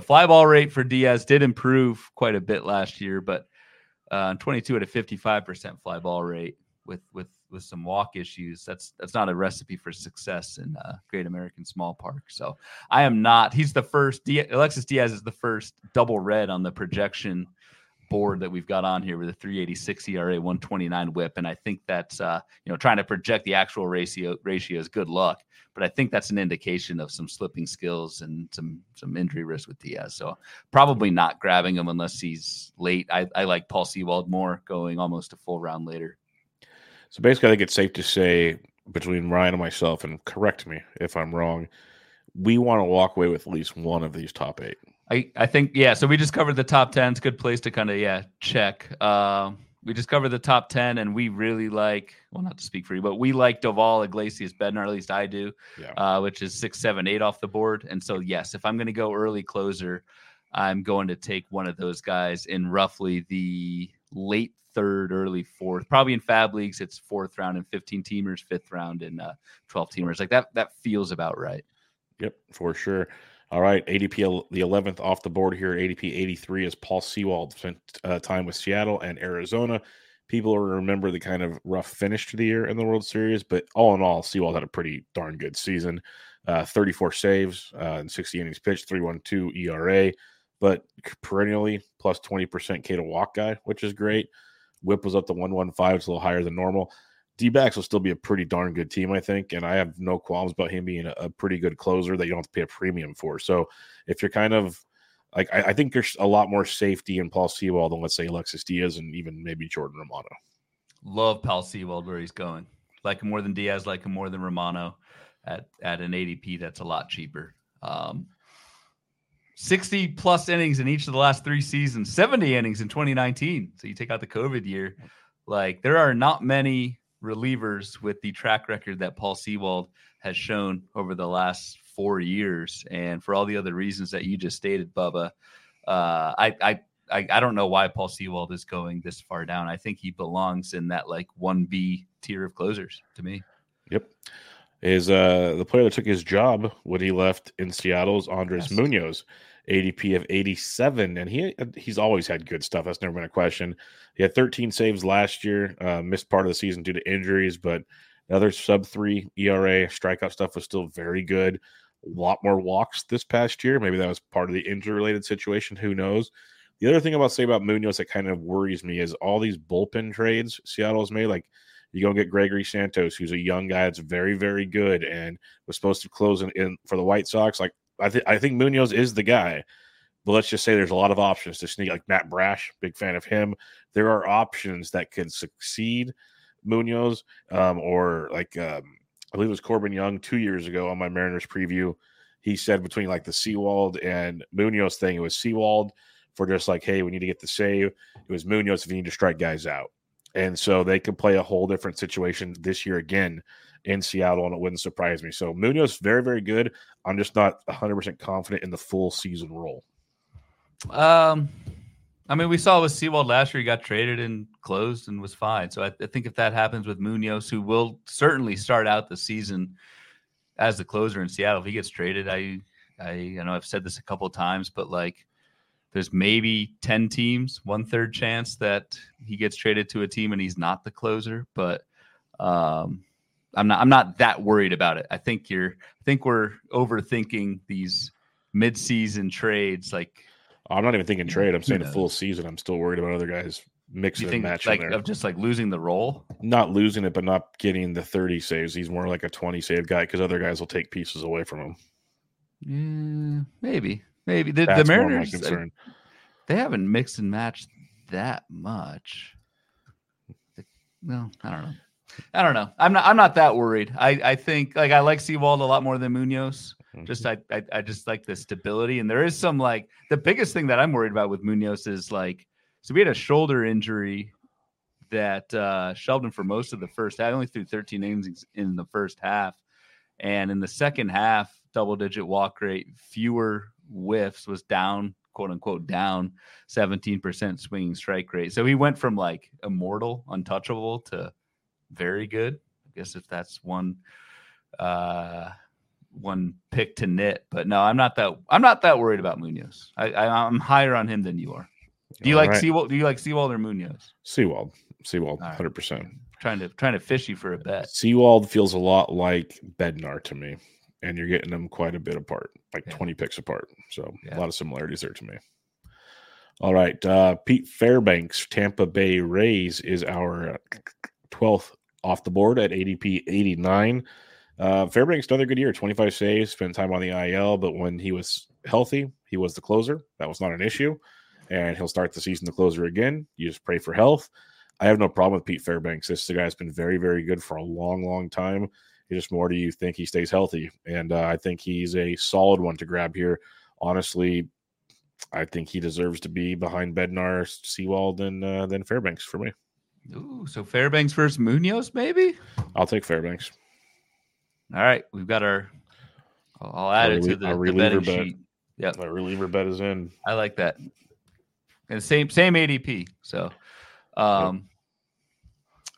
fly ball rate for Diaz did improve quite a bit last year, but 22 at a 55% fly ball rate with some walk issues. That's not a recipe for success in Great American Small Park. So I am not, he's the first Alexis Diaz is the first double red on the projection board that we've got on here with a 3.86 ERA, 1.29 whip. And I think that's, trying to project the actual ratio is good luck, but I think that's an indication of some slipping skills and some injury risk with Diaz. So probably not grabbing him unless he's late. I like Paul Sewald more going almost a full round later. So basically, I think it's safe to say between Ryan and myself, and correct me if I'm wrong, we want to walk away with at least one of these top eight. I think, yeah, so we just covered the top 10. It's a good place to kind of, check. We just covered the top 10, and we really like, well, not to speak for you, but we like Doval, Iglesias, Bednar, at least I do, which is 6, 7, 8 off the board. And so, yes, if I'm going to go early closer, I'm going to take one of those guys in roughly the late third, early fourth, probably in fab leagues. It's fourth round and 15 teamers, fifth round and 12 teamers like that. That feels about right. Yep, for sure. All right. ADP, the 11th off the board here. ADP 83 is Paul Sewald. Spent time with Seattle and Arizona. People remember the kind of rough finish to the year in the World Series, but all in all, Sewald had a pretty darn good season. 34 saves and 60 innings pitched, 3.12 ERA, but perennially plus 20% K to walk guy, which is great. Whip was up to 1.15. It's a little higher than normal. D-backs will still be a pretty darn good team, I think, and I have no qualms about him being a pretty good closer that you don't have to pay a premium for. So if you're kind of like, I think there's a lot more safety in Paul Sewald than, let's say, Alexis Diaz and even maybe Jordan Romano. Love Paul Sewald where he's going. Like him more than Diaz, like him more than Romano at an ADP that's a lot cheaper. 60-plus innings in each of the last three seasons, 70 innings in 2019. So you take out the COVID year. Like, there are not many relievers with the track record that Paul Sewald has shown over the last 4 years. And for all the other reasons that you just stated, Bubba, I don't know why Paul Sewald is going this far down. I think he belongs in that, like, 1B tier of closers to me. Yep. Is the player that took his job when he left in Seattle's Andres Munoz, ADP of 87, and he's always had good stuff. That's never been a question. He had 13 saves last year, missed part of the season due to injuries, but another sub-3 ERA. Strikeout stuff was still very good. A lot more walks this past year. Maybe that was part of the injury-related situation. Who knows? The other thing I'll say about Munoz that kind of worries me is all these bullpen trades Seattle's made, like, you go and get Gregory Santos, who's a young guy that's very, very good and was supposed to close in for the White Sox. Like, I think Munoz is the guy, but let's just say there's a lot of options to sneak. Like Matt Brash, big fan of him. There are options that could succeed Munoz, or I believe it was Corbin Young 2 years ago on my Mariners preview. he said between like the Sewald and Munoz thing, it was Sewald for just like, hey, we need to get the save. It was Munoz if you need to strike guys out. And so they could play a whole different situation this year again in Seattle, and it wouldn't surprise me. So Munoz, very, very good. I'm just not 100% confident in the full season role. I mean, we saw with Sewald last year, he got traded and closed and was fine. So I think if that happens with Munoz, who will certainly start out the season as the closer in Seattle, if he gets traded, I know I've said this a couple of times, but like there's maybe 10 teams, 1/3 chance that he gets traded to a team and he's not the closer. But I'm not that worried about it. I think we're overthinking these midseason trades. Like, I'm not even thinking trade. I'm saying a full season. I'm still worried about other guys mixing and matching. Like, there. Of just like losing the role? Not losing it, but not getting the 30 saves. He's more like a 20 save guy because other guys will take pieces away from him. Yeah, maybe. The Mariners, they haven't mixed and matched that much. No, I don't know. I'm not that worried. I think like I like Sewald a lot more than Munoz. Just I just like the stability, and there is some like the biggest thing that I'm worried about with Munoz is like, so we had a shoulder injury that shelved him for most of the first half. I only threw 13 innings in the first half, and in the second half, double-digit walk rate, fewer whiffs, was down, quote unquote down, 17% swinging strike rate. So he went from like immortal, untouchable to very good. I guess if that's one pick to nit, but no, I'm not that worried about Munoz. I'm higher on him than you are. Do you all like right. Sewald? Do you like Sewald or Munoz? Sewald, 100%. Trying to fish you for a bet. Sewald feels a lot like Bednar to me, and you're getting them quite a bit apart, like 20 picks apart. So a lot of similarities there to me. All right, Pete Fairbanks, Tampa Bay Rays, is our 12th off the board at ADP 89. Fairbanks, another good year, 25 saves, spent time on the IL, but when he was healthy, he was the closer. That was not an issue, and he'll start the season the closer again. You just pray for health. I have no problem with Pete Fairbanks. This is a guy that's been very, very good for a long, long time. It's just more do you think he stays healthy, and I think he's a solid one to grab here. Honestly, I think he deserves to be behind Bednar, Sewald, and then Fairbanks for me. Ooh, so Fairbanks versus Munoz, maybe? I'll take Fairbanks. All right, we've got our – I'll add it to the betting sheet. Yeah, my reliever bet is in. I like that. And same ADP. So,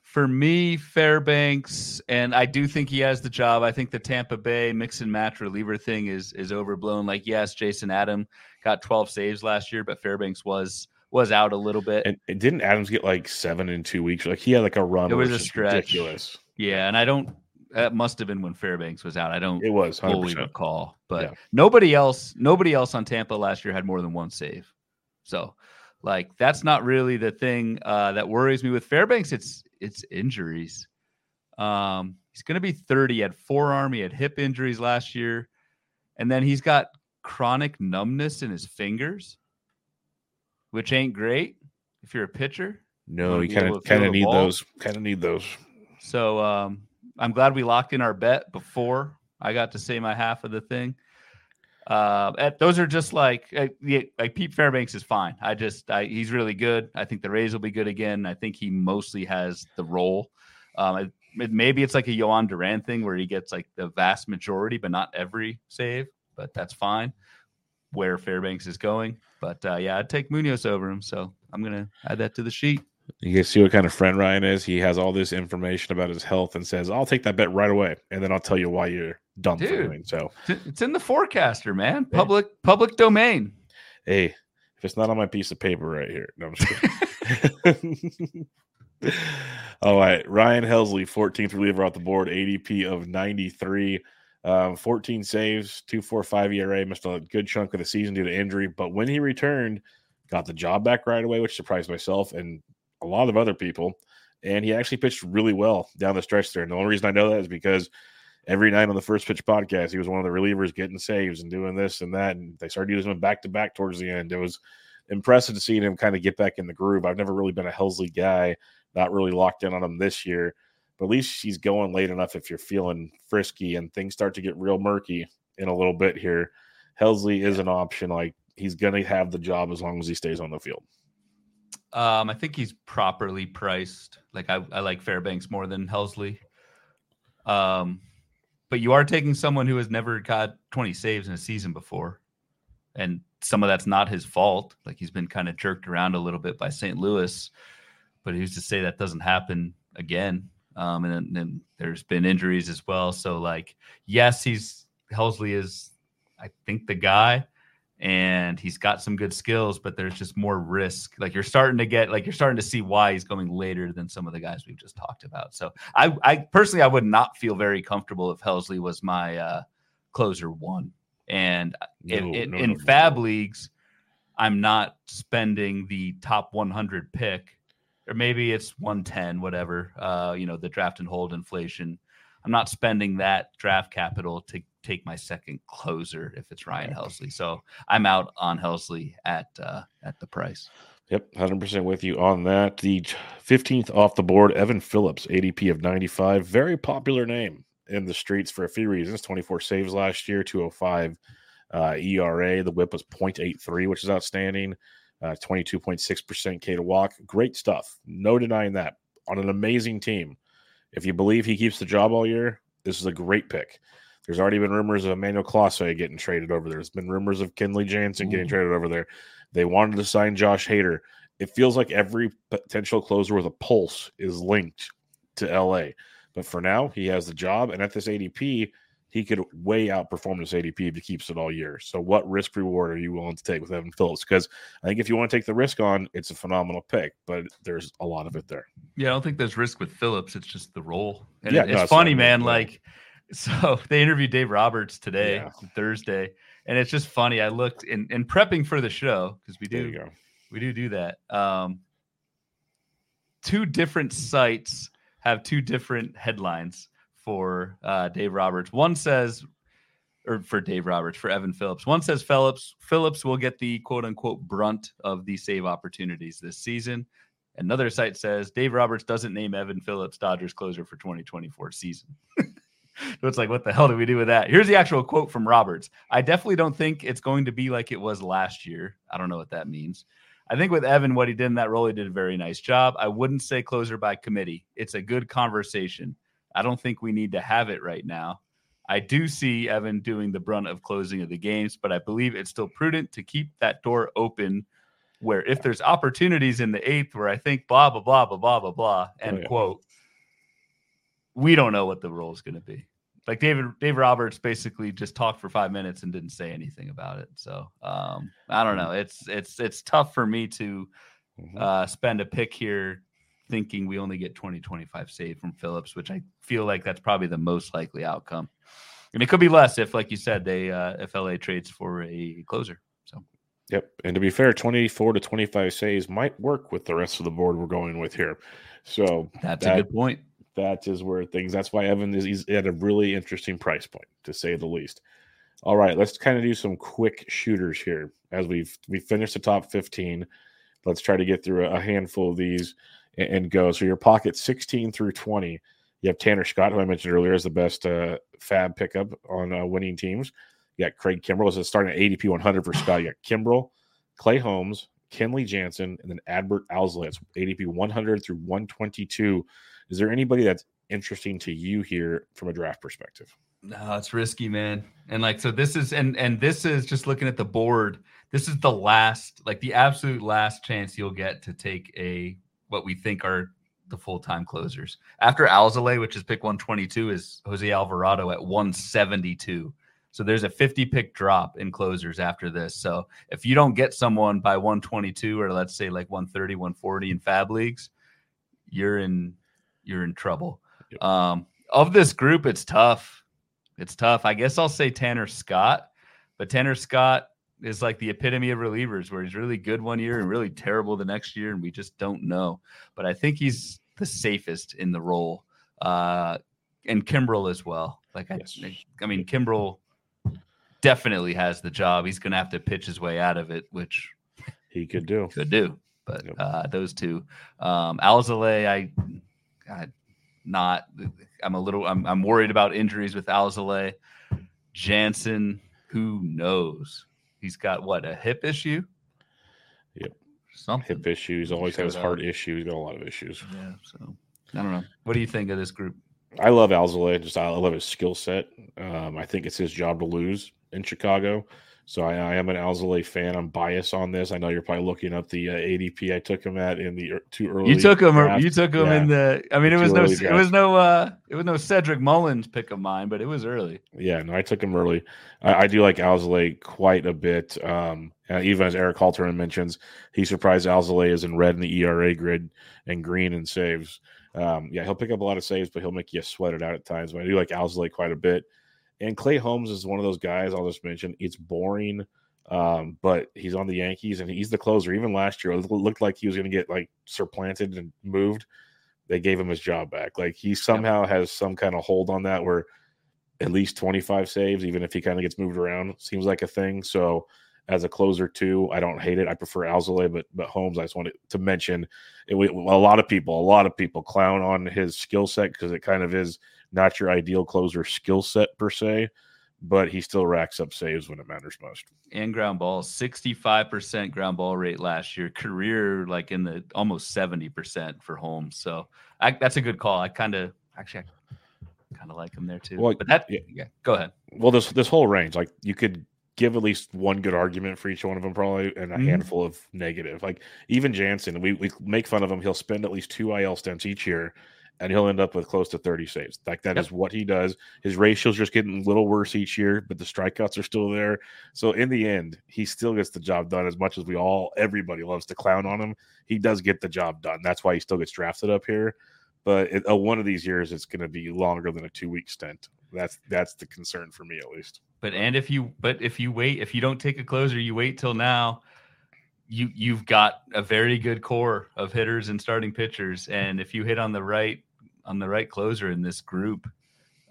for me, Fairbanks, and I do think he has the job. I think the Tampa Bay mix-and-match reliever thing is overblown. Like, yes, Jason Adam got 12 saves last year, but Fairbanks was out a little bit. And didn't Adams get like 7 in 2 weeks? Like, he had like a run. It was a stretch. Ridiculous. Yeah, and I don't – that must have been when Fairbanks was out. I don't it was 100%. Fully recall, but nobody else on Tampa last year had more than one save. So like, that's not really the thing that worries me with Fairbanks. It's injuries. He's going to be 30. He had forearm. He had hip injuries last year. And then he's got chronic numbness in his fingers, which ain't great if you're a pitcher. No, you kind of need those. So, I'm glad we locked in our bet before I got to say my half of the thing. Those are just like Pete Fairbanks is fine. He's really good. I think the Rays will be good again. I think he mostly has the role. Maybe it's like a Jhoan Duran thing where he gets like the vast majority, but not every save, but that's fine where Fairbanks is going. But I'd take Munoz over him. So I'm going to add that to the sheet. You guys see what kind of friend Ryan is. He has all this information about his health and says, I'll take that bet right away. And then I'll tell you why you're dumb for doing so. It's in the forecaster, man. Public domain. Hey, if it's not on my piece of paper right here. No, I'm just kidding. All right. Ryan Helsley, 14th reliever off the board, ADP of 93. 14 saves, 2.45 ERA. Missed a good chunk of the season due to injury. But when he returned, got the job back right away, which surprised myself and a lot of other people, and he actually pitched really well down the stretch there. And the only reason I know that is because every night on the First Pitch podcast, he was one of the relievers getting saves and doing this and that, and they started using him back-to-back towards the end. It was impressive to see him kind of get back in the groove. I've never really been a Helsley guy, not really locked in on him this year, but at least he's going late enough if you're feeling frisky and things start to get real murky in a little bit here. Helsley is an option. Like, he's going to have the job as long as he stays on the field. I think he's properly priced. Like, I like Fairbanks more than Helsley. But you are taking someone who has never got 20 saves in a season before. And some of that's not his fault. Like, he's been kind of jerked around a little bit by St. Louis, but who's to say that doesn't happen again? And there's been injuries as well. So, like, yes, Helsley is, I think, the guy, and he's got some good skills, but there's just more risk. Like, you're starting to see why he's going later than some of the guys we've just talked about. So I personally, I would not feel very comfortable if Helsley was my closer one. And in fab leagues, I'm not spending the top 100 pick, or maybe it's 110, whatever, the draft and hold inflation. I'm not spending that draft capital to take my second closer if it's Ryan Helsley. So I'm out on Helsley at the price. Yep, 100% with you on that. The 15th off the board, Evan Phillips, ADP of 95. Very popular name in the streets for a few reasons. 24 saves last year, 205 ERA. The whip was 0.83, which is outstanding. 22.6% K to walk. Great stuff. No denying that. On an amazing team. If you believe he keeps the job all year, this is a great pick. There's already been rumors of Emmanuel Clase getting traded over there. There's been rumors of Kenley Jansen getting traded over there. They wanted to sign Josh Hader. It feels like every potential closer with a pulse is linked to L.A., but for now, he has the job, and at this ADP, he could way outperform this ADP if he keeps it all year. So what risk-reward are you willing to take with Evan Phillips? Because I think if you want to take the risk on, it's a phenomenal pick, but there's a lot of it there. Yeah, I don't think there's risk with Phillips. It's just the role. And it's funny, man. Like, so they interviewed Dave Roberts today, Thursday, and it's just funny. I looked in prepping for the show, because we do that. Two different sites have two different headlines for Dave Roberts. One says, or for Dave Roberts, for Evan Phillips. One says Phillips will get the quote-unquote brunt of the save opportunities this season. Another site says, Dave Roberts doesn't name Evan Phillips Dodgers closer for 2024 season. So it's like, what the hell do we do with that? Here's the actual quote from Roberts. I definitely don't think it's going to be like it was last year. I don't know what that means. I think with Evan, what he did in that role, he did a very nice job. I wouldn't say closer by committee. It's a good conversation. I don't think we need to have it right now. I do see Evan doing the brunt of closing of the games, but I believe it's still prudent to keep that door open where if there's opportunities in the eighth where I think blah, blah, blah, blah, blah, blah, blah, end quote, we don't know what the role is going to be. Like Dave Roberts basically just talked for 5 minutes and didn't say anything about it. So I don't know. It's tough for me to spend a pick here thinking we only get 20-25 save from Phillips, which I feel like that's probably the most likely outcome. And it could be less if, like you said, they if LA trades for a closer. So yep. And to be fair, 24 to 25 saves might work with the rest of the board we're going with here. So that's a good point. That is where things. That's why Evan is at a really interesting price point, to say the least. All right, let's kind of do some quick shooters here as we finish the top 15. Let's try to get through a handful of these and go. So your pocket 16 through 20, you have Tanner Scott, who I mentioned earlier is the best fab pickup on winning teams. You got Craig Kimbrell. So it's starting at ADP 100 for Scott. You got Kimbrell, Clay Holmes, Kenley Jansen, and then Adbert Ausley. It's ADP 100 through 122. Is there anybody that's interesting to you here from a draft perspective? No, it's risky, man. And like, so this is, and this is just looking at the board. This is the last, like the absolute last chance you'll get to take what we think are the full-time closers. After Alzale, which is pick 122, is Jose Alvarado at 172. So there's a 50 pick drop in closers after this. So if you don't get someone by 122, or let's say like 130, 140 in fab leagues, you're in trouble. Yep. Of this group, it's tough. I guess I'll say Tanner Scott, but Tanner Scott is like the epitome of relievers where he's really good one year and really terrible the next year. And we just don't know, but I think he's the safest in the role. And Kimbrell as well. Like, yes. I mean, Kimbrell definitely has the job. He's going to have to pitch his way out of it, which he could do. But those two, Alzale, I'm worried about injuries with Alzale. Jansen, who knows? He's got, what, a hip issue? Yep. Something. Hip issues. Always has heart issues. Got a lot of issues. Yeah, so I don't know. What do you think of this group? I love Alzolay. Just I love his skill set. I think it's his job to lose in Chicago. So I am an Alzolay fan. I'm biased on this. I know you're probably looking up the ADP I took him at in the too early. You took him yeah. in the. I mean, it was no Cedric Mullins pick of mine, but it was early. Yeah, no, I took him early. I do like Alzolay quite a bit. Even as Eric Halterman mentions, he surprised Alzolay is in red in the ERA grid and green in saves. Yeah, he'll pick up a lot of saves, but he'll make you sweat it out at times. But I do like Alzolay quite a bit. And Clay Holmes is one of those guys I'll just mention. It's boring, but he's on the Yankees, and he's the closer. Even last year, it looked like he was going to get, like, supplanted and moved. They gave him his job back. Like, he somehow has some kind of hold on that where at least 25 saves, even if he kind of gets moved around, seems like a thing. So as a closer, too, I don't hate it. I prefer Alzolay, but Holmes, I just wanted to mention it. A lot of people clown on his skill set because it kind of is – not your ideal closer skill set per se, but he still racks up saves when it matters most. And ground ball, 65% ground ball rate last year, career like in the almost 70% for Holmes. So that's a good call. I kind of like him there too. Well, but go ahead. Well, this whole range, like you could give at least one good argument for each one of them probably, and a handful of negative. Like even Jansen, we make fun of him. He'll spend at least 2 IL stints each year, and he'll end up with close to 30 saves. Like that is what he does. His ratio's just getting a little worse each year, but the strikeouts are still there. So in the end, he still gets the job done as much as everybody loves to clown on him. He does get the job done. That's why he still gets drafted up here. But one of these years, it's going to be longer than a 2-week stint. That's the concern for me, at least. But if you don't take a closer, you wait till now. You've got a very good core of hitters and starting pitchers, and if you hit on the right. On the right closer in this group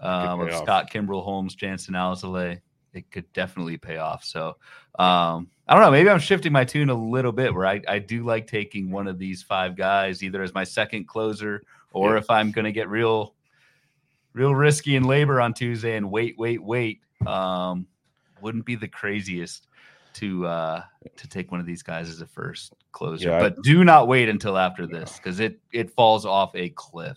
with Scott, Kimbrel, Holmes, Jansen, Alzolay, it could definitely pay off. So I don't know. Maybe I'm shifting my tune a little bit where I do like taking one of these 5 guys either as my second closer or if I'm going to get real risky in labor on Tuesday and wait. Wouldn't be the craziest to take one of these guys as a first closer. Yeah, but do not wait until after this because it falls off a cliff.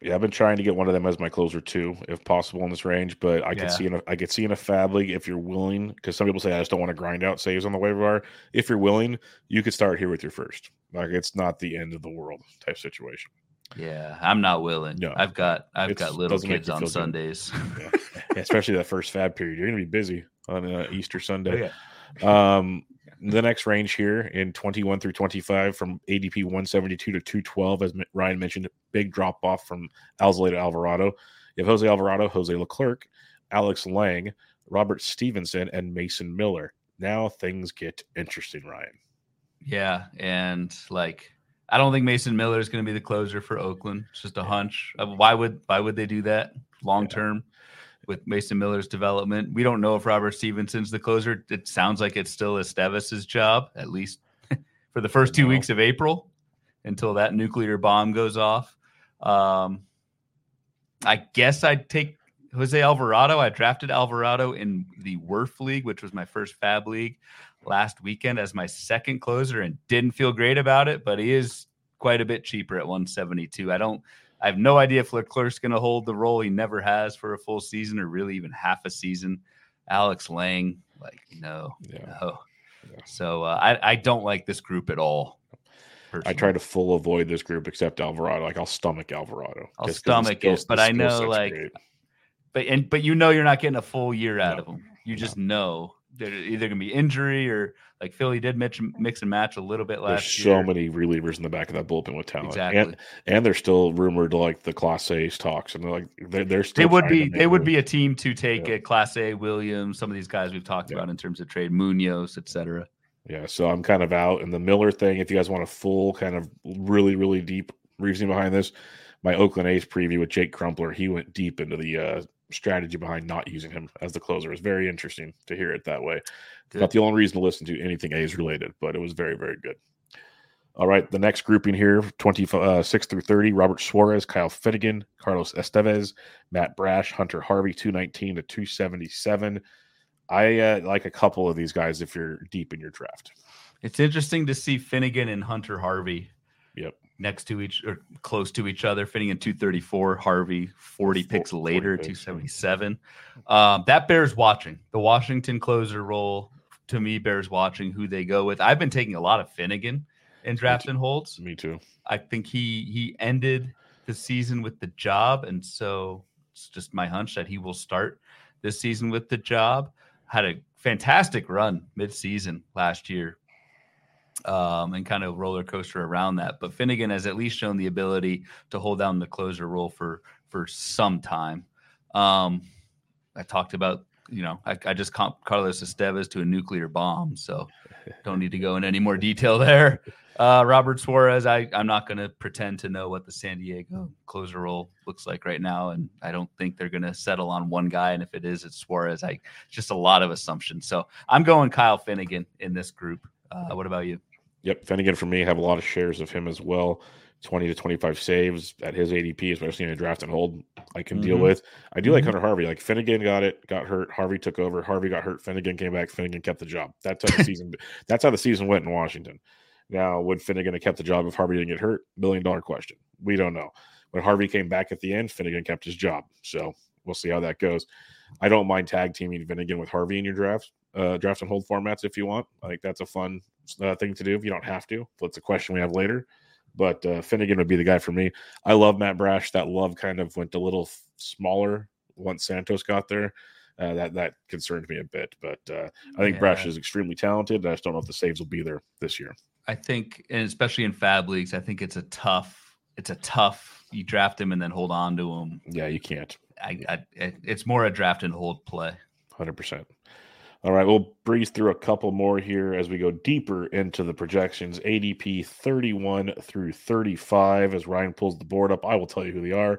Yeah, I've been trying to get one of them as my closer too, if possible in this range. But I could see in a fab league if you're willing, because some people say I just don't want to grind out saves on the waiver wire. If you're willing, you could start here with your first. Like it's not the end of the world type situation. Yeah, I'm not willing. No. I've got little kids on Sundays, especially that first fab period. You're gonna be busy on Easter Sunday. Oh, yeah. The next range here in 21 through 25 from ADP 172 to 212, as Ryan mentioned, a big drop off from Alzolay to Alvarado. You have Jose Alvarado, Jose Leclerc, Alex Lange, Robert Stevenson, and Mason Miller. Now things get interesting, Ryan. Yeah, and like I don't think Mason Miller is going to be the closer for Oakland. It's just a hunch. Why would they do that long term? With Mason Miller's development, we don't know if Robert Stevenson's the closer. It sounds like it's still Estevez's job, at least for the first 2 weeks of April, until that nuclear bomb goes off. I guess I'd take Jose Alvarado. I drafted Alvarado in the WRF League, which was my first Fab League last weekend, as my second closer, and didn't feel great about it. But he is quite a bit cheaper at 172. I have no idea if Leclerc's going to hold the role. He never has for a full season or really even half a season. Alex Lange, no. Yeah. So I don't like this group at all. Personally. I try to full avoid this group except Alvarado. Like I'll stomach Alvarado. I'll stomach it, but I know but you know you're not getting a full year out of him. You just know they're either going to be injury or like Philly did mix and match a little bit last year. There's so many relievers in the back of that bullpen with talent. Exactly. And they're still rumored to like the Class A's talks. And they're like, they're still. They would be a team to take a Class A Williams, some of these guys we've talked about in terms of trade, Munoz, et cetera. Yeah. So I'm kind of out. And the Miller thing, if you guys want a full kind of really, really deep reasoning behind this, my Oakland A's preview with Jake Crumpler, he went deep into the, strategy behind not using him as the closer. It's very interesting to hear it that way. It's not the only reason to listen to anything A's related, but it was very, very good. All right, the next grouping here, 26 through 30, Robert Suarez, Kyle Finnegan, Carlos Estevez, Matt Brash, Hunter Harvey, 219 to 277. I like a couple of these guys if you're deep in your draft. It's interesting to see Finnegan and Hunter Harvey next to each or close to each other. Finnegan 234, Harvey 40 picks later, 277. That bears watching. The Washington closer role, to me, bears watching who they go with. I've been taking a lot of Finnegan in drafts and holds. Me too. I think he ended the season with the job, and so it's just my hunch that he will start this season with the job. Had a fantastic run mid-season last year, and kind of roller coaster around that. But Finnegan has at least shown the ability to hold down the closer role for some time. I talked about, I just comp Carlos Estevez to a nuclear bomb, so don't need to go in any more detail there. Robert Suarez, I'm not going to pretend to know what the San Diego closer role looks like right now, and I don't think they're going to settle on one guy, and if it is, it's Suarez. Just a lot of assumptions. So I'm going Kyle Finnegan in this group. What about you? Yep, Finnegan for me. I have a lot of shares of him as well. 20 to 25 saves at his ADP, especially in a draft and hold, I can deal with. I do like Hunter Harvey. Like Finnegan got hurt. Harvey took over. Harvey got hurt. Finnegan came back. Finnegan kept the job. That's how the season went in Washington. Now, would Finnegan have kept the job if Harvey didn't get hurt? $1 million question. We don't know. When Harvey came back at the end, Finnegan kept his job. So we'll see how that goes. I don't mind tag teaming Finnegan with Harvey in your draft and hold formats if you want. I think that's a fun thing to do if you don't have to. That's a question we have later. But Finnegan would be the guy for me. I love Matt Brash. That love kind of went a little smaller once Santos got there. That concerned me a bit. But I think Brash is extremely talented. I just don't know if the saves will be there this year. I think, and especially in fab leagues, I think it's a tough, you draft him and then hold on to him. Yeah, you can't. It's more a draft and hold play. 100%. All right, we'll breeze through a couple more here as we go deeper into the projections. ADP 31 through 35. As Ryan pulls the board up, I will tell you who they are.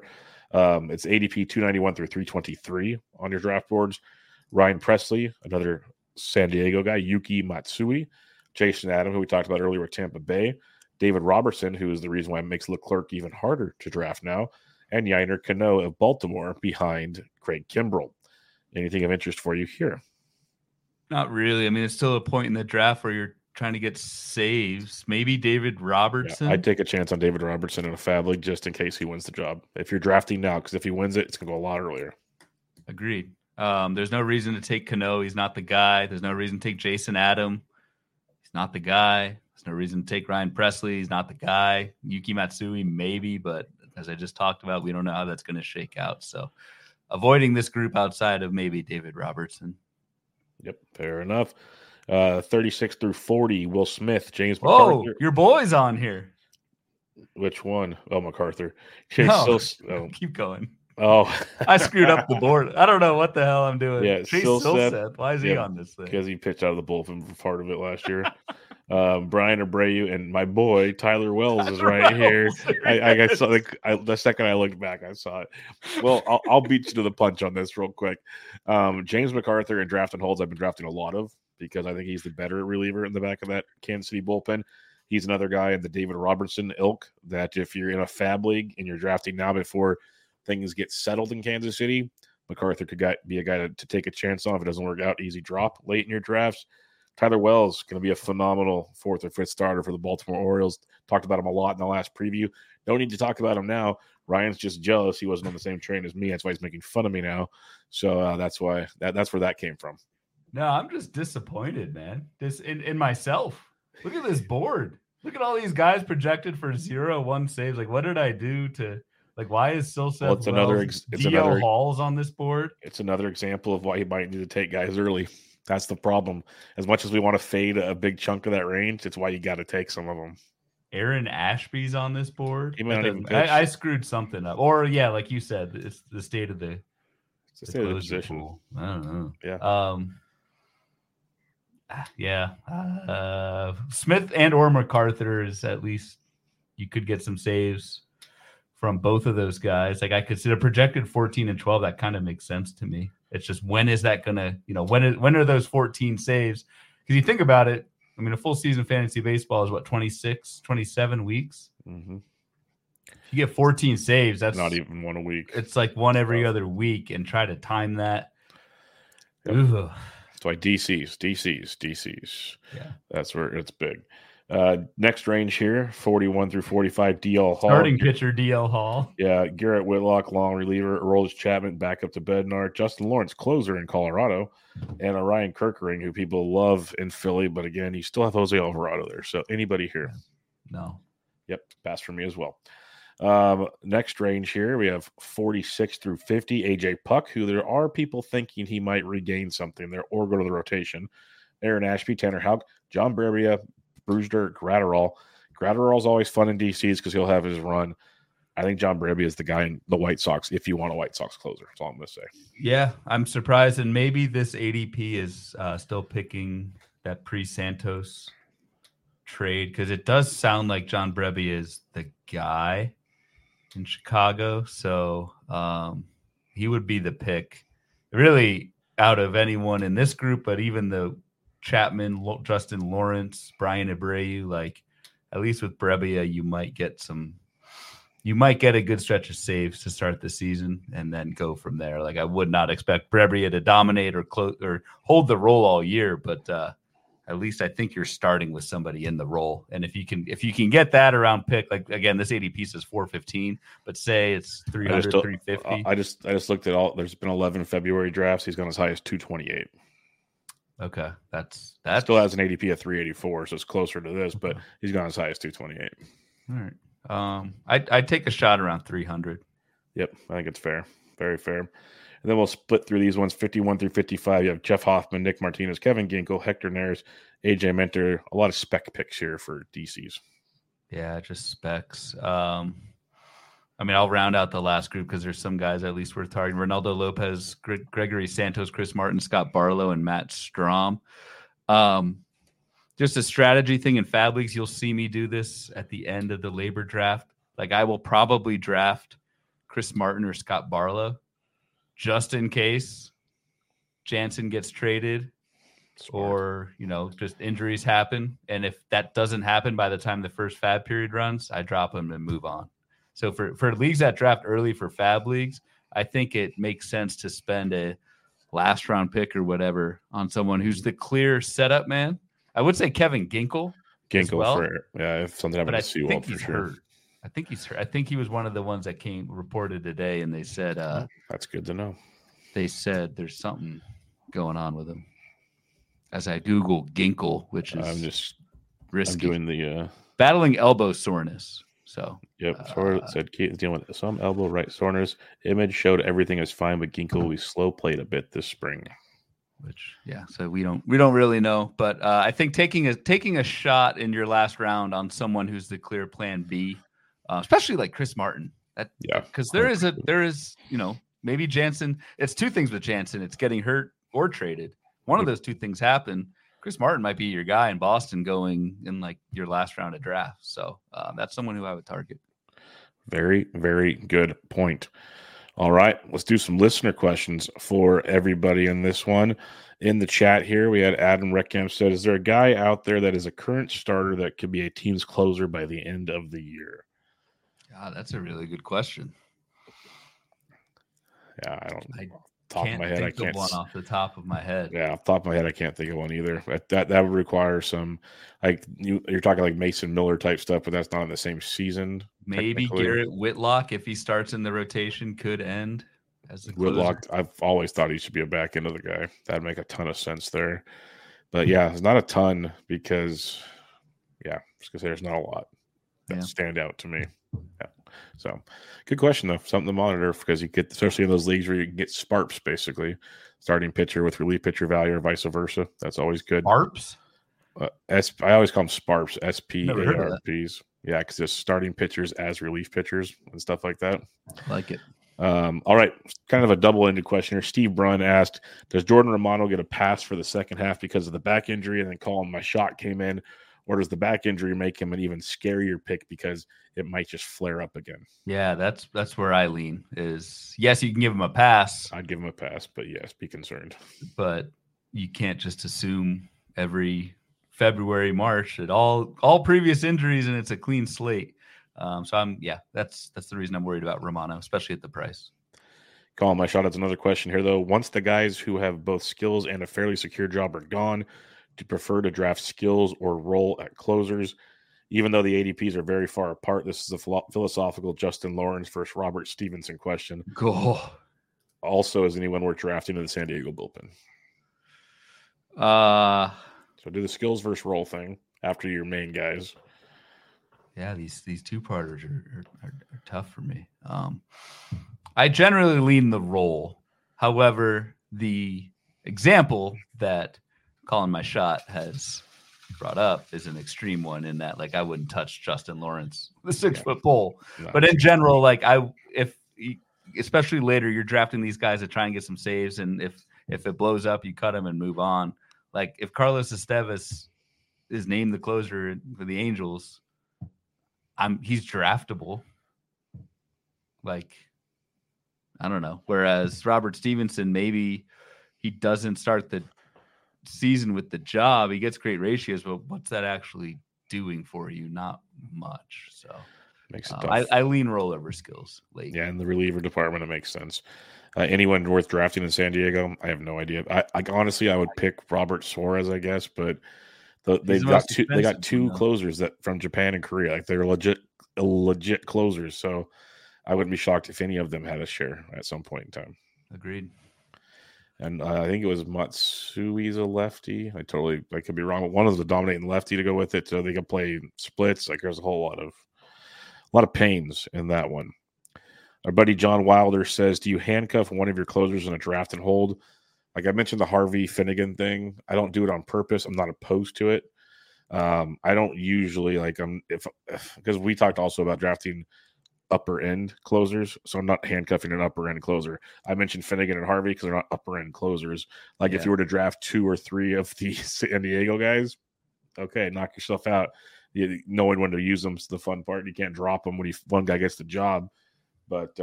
It's ADP 291 through 323 on your draft boards. Ryan Presley, another San Diego guy. Yuki Matsui. Jason Adam, who we talked about earlier with Tampa Bay. David Robertson, who is the reason why it makes Leclerc even harder to draft now. And Yiner Cano of Baltimore behind Craig Kimbrell. Anything of interest for you here? Not really. I mean, it's still a point in the draft where you're trying to get saves. Maybe David Robertson. Yeah, I'd take a chance on David Robertson in a fab league just in case he wins the job. If you're drafting now, because if he wins it, it's going to go a lot earlier. Agreed. There's no reason to take Cano. He's not the guy. There's no reason to take Jason Adam. He's not the guy. There's no reason to take Ryan Presley. He's not the guy. Yuki Matsui, maybe. But as I just talked about, we don't know how that's going to shake out. So avoiding this group outside of maybe David Robertson. Yep, fair enough. 36 through 40, Will Smith, James McCarthy. Oh, your boy's on here. Which one? Oh, McCarthy. Keep going. Oh, I screwed up the board. I don't know what the hell I'm doing. Yeah, Silseth. Why is he on this thing? Because he pitched out of the bullpen for part of it last year. Brian Abreu and my boy Tyler Wells is right here. I saw the second I looked back, I saw it. Well, I'll beat you to the punch on this real quick. James McCarthy and draft and holds, I've been drafting a lot of because I think he's the better reliever in the back of that Kansas City bullpen. He's another guy in the David Robertson ilk that if you're in a fab league and you're drafting now before things get settled in Kansas City, McCarthy could be a guy to take a chance on. If it doesn't work out, easy drop late in your drafts. Tyler Wells going to be a phenomenal fourth or fifth starter for the Baltimore Orioles. Talked about him a lot in the last preview. No need to talk about him now. Ryan's just jealous he wasn't on the same train as me. That's why he's making fun of me now. So that's why that's where that came from. No, I'm just disappointed, man. This in myself. Look at this board. Look at all these guys projected for 0-1 saves. Like, what did I do to? Like, why is Silseth another Hall's on this board? It's another example of why you might need to take guys early. That's the problem. As much as we want to fade a big chunk of that range, it's why you got to take some of them. Aaron Ashby's on this board. I screwed something up. Or, yeah, like you said, it's the state of the, it's the state of the position. Pool. I don't know. Yeah. Smith and or MacArthur is at least you could get some saves from both of those guys. Like I consider projected 14 and 12. That kind of makes sense to me. It's just when is that going to, when are those 14 saves? Because you think about it, I mean, a full season fantasy baseball is what, 26, 27 weeks? Mm-hmm. You get 14 saves. That's not even one a week. It's like one every other week, and try to time that. Yep. That's why DCs. Yeah. That's where it's big. Next range here, 41 through 45, DL Hall. Starting pitcher, DL Hall. Yeah, Garrett Whitlock, long reliever. Aroldis Chapman, back up to Bednar. Justin Lawrence, closer in Colorado. And Ryan Kirkering, who people love in Philly. But again, you still have Jose Alvarado there. So anybody here? No. Yep, pass for me as well. Next range here, we have 46 through 50, AJ Puck, who there are people thinking he might regain something there or go to the rotation. Aaron Ashby, Tanner Houck, John Brebbia, Bruce Dirk, Gratterall. Gratterall's always fun in DCs because he'll have his run. I think John Brebbia is the guy in the White Sox if you want a White Sox closer. That's all I'm going to say. Yeah, I'm surprised. And maybe this ADP is still picking that pre-Santos trade, because it does sound like John Brebbia is the guy in Chicago. So he would be the pick. Really, out of anyone in this group, but even the Chapman, Justin Lawrence, Brian Abreu, like at least with Brebbia, you might get a good stretch of saves to start the season and then go from there. Like I would not expect Brebbia to dominate or hold the role all year, but at least I think you're starting with somebody in the role. And if you can get that around pick, like again, this ADP says 415, but say it's 300, 350. I just looked at all. There's been 11 February drafts. He's gone as high as 228. Okay, that still has an ADP of 384, so it's closer to this, but he's gone as high as 228. All right. I'd take a shot around 300. Yep, I think it's fair. Very fair. And then we'll split through these ones, 51 through 55. You have Jeff Hoffman, Nick Martinez, Kevin Ginkle, Hector Neris, AJ Minter. A lot of spec picks here for DCs. Yeah, just specs. I mean, I'll round out the last group because there's some guys at least worth targeting. Ronaldo Lopez, Gregory Santos, Chris Martin, Scott Barlow, and Matt Strom. Just a strategy thing in Fab Leagues. You'll see me do this at the end of the labor draft. Like I will probably draft Chris Martin or Scott Barlow just in case Jansen gets traded or, you know, just injuries happen. And if that doesn't happen by the time the first Fab period runs, I drop him and move on. So for leagues that draft early for Fab Leagues, I think it makes sense to spend a last round pick or whatever on someone who's the clear setup man. I would say Kevin Ginkle. If something happened to Sewald for sure. Hurt. I think he's hurt. I think he was one of the ones that came reported today, and they said that's good to know. They said there's something going on with him. As I Google Ginkle, which is risky. I'm doing the battling elbow soreness. So, yep, said Keith dealing with some elbow right soreness. Image showed everything is fine, but Ginkle will be slow played a bit this spring. Which, yeah, so we don't really know, but I think taking a shot in your last round on someone who's the clear plan B, especially like Chris Martin, because there is you know, maybe Jansen. It's two things with Jansen: it's getting hurt or traded. One of those two things happen. Chris Martin might be your guy in Boston going in like your last round of draft. So that's someone who I would target. Very, very good point. All right, let's do some listener questions for everybody in this one. In the chat here, we had Adam Reckamp said, is there a guy out there that is a current starter that could be a team's closer by the end of the year? God, that's a really good question. Yeah, I don't know. Off the top of my head. Yeah, off the top of my head, I can't think of one either. That would require some, like you're talking like Mason Miller type stuff, but that's not in the same season. Maybe Garrett Whitlock, if he starts in the rotation, could end as the closer. Whitlock, I've always thought he should be a back end of the guy. That'd make a ton of sense there. But yeah, it's not a ton because, yeah, just gonna say there's not a lot that stand out to me. Yeah. So good question, though. Something to monitor because you get, especially in those leagues where you can get SPARPs, basically starting pitcher with relief pitcher value or vice versa. That's always good. SPARPs? I always call them SPARPs, SPARPs. Yeah, because it's starting pitchers as relief pitchers and stuff like that. I like it. All right. Kind of a double-ended question here. Steve Brunn asked, does Jordan Romano get a pass for the second half because of the back injury and then calling my shot came in? Or does the back injury make him an even scarier pick because it might just flare up again? Yeah, that's where I lean is, yes, you can give him a pass. I'd give him a pass, but yes, be concerned. But you can't just assume every February, March, at all previous injuries, and it's a clean slate. That's the reason I'm worried about Romano, especially at the price. Calling my shot at another question here, though. Once the guys who have both skills and a fairly secure job are gone, do you prefer to draft skills or roll at closers? Even though the ADPs are very far apart, this is a philosophical Justin Lawrence versus Robert Stevenson question. Cool. Also, is anyone worth drafting in the San Diego bullpen? So do the skills versus roll thing after your main guys. Yeah, these two-parters are tough for me. I generally lean the roll. However, the example that Calling My Shot has brought up is an extreme one, in that, like, I wouldn't touch Justin Lawrence, the 6 foot pole. No. But in general, like, especially later, you're drafting these guys to try and get some saves, and if it blows up, you cut them and move on. Like, if Carlos Estevez is named the closer for the Angels, he's draftable. Like, I don't know. Whereas Robert Stevenson, maybe he doesn't start the season with the job. He gets great ratios, but what's that actually doing for you? Not much. So makes it tough. I lean rollover skills late. Yeah, in the reliever department, it makes sense. Anyone worth drafting in San Diego? I have no idea. I honestly would pick Robert Suarez, I guess, but they got two closers that from Japan and Korea. Like, they're legit closers. So I wouldn't be shocked if any of them had a share at some point in time. Agreed. And I think it was Matsui's a lefty. I could be wrong, but one of the dominating lefty to go with it, so they could play splits. Like, there's a lot of pains in that one. Our buddy John Wilder says, do you handcuff one of your closers in a draft and hold? Like I mentioned, the Harvey Finnegan thing. I don't do it on purpose. I'm not opposed to it. I don't usually, like, because we talked also about drafting upper end closers, so I'm not handcuffing an upper end closer. I mentioned Finnegan and Harvey because they're not upper end closers. Like, if you were to draft two or three of the San Diego guys, okay, knock yourself out. Knowing when to use them is the fun part. You can't drop them when one guy gets the job. But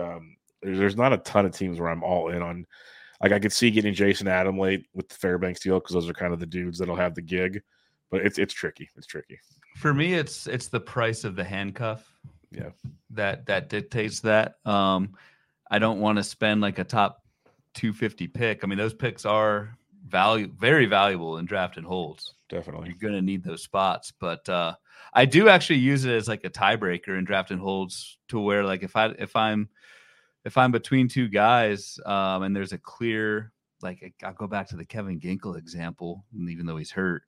there's not a ton of teams where I'm all in on. Like, I could see getting Jason Adam late with the Fairbanks deal, because those are kind of the dudes that'll have the gig. But it's tricky. It's tricky. For me, it's the price of the handcuff. Yeah, that dictates that. I don't want to spend like a top 250 pick. I mean, those picks are very valuable in draft and holds. Definitely, you're going to need those spots. But I do actually use it as like a tiebreaker in draft and holds, to where, like, if I'm between two guys and there's a clear, like, I'll go back to the Kevin Ginkle example, even though he's hurt.